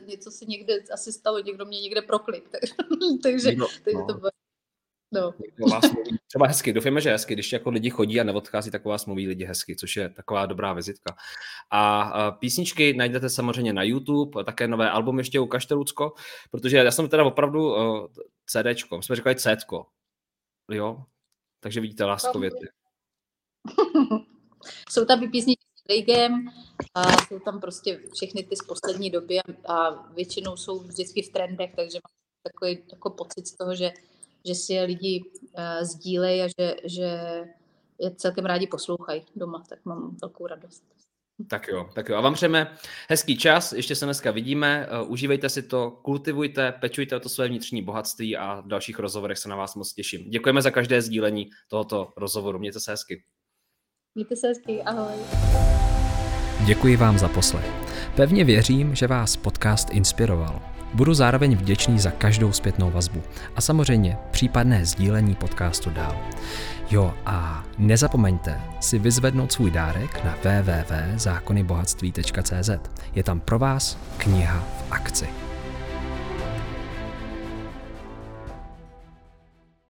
něco se někde asi stalo, někdo mě někde proklik, takže to bylo... No. Třeba hezky, doufáme, že hezky, když jako lidi chodí a neodchází, tak vás mluví lidi hezky, což je taková dobrá vizitka. A písničky najdete samozřejmě na YouTube, také nové album ještě ukažte, Lucko, protože já jsem teda opravdu CDčko, my jsme říkali Cétko, jo, takže vidíte Láskověty. Jsou tam písničky s reggaem a jsou tam prostě všechny ty z poslední doby a většinou jsou vždycky v trendech, takže mám takový jako pocit z toho, že si je lidi sdílejí a že je celkem rádi poslouchají doma, tak mám velkou radost. Tak jo. A vám přejeme hezký čas, ještě se dneska vidíme, užívejte si to, kultivujte, pečujte o to své vnitřní bohatství a v dalších rozhovorech se na vás moc těším. Děkujeme za každé sdílení tohoto rozhovoru. Mějte se hezky. Mějte se hezky, ahoj. Děkuji vám za poslech. Pevně věřím, že vás podcast inspiroval. Budu zároveň vděčný za každou zpětnou vazbu a samozřejmě případné sdílení podcastu dál. Jo, a nezapomeňte si vyzvednout svůj dárek na www.zákonybohatství.cz. Je tam pro vás kniha v akci.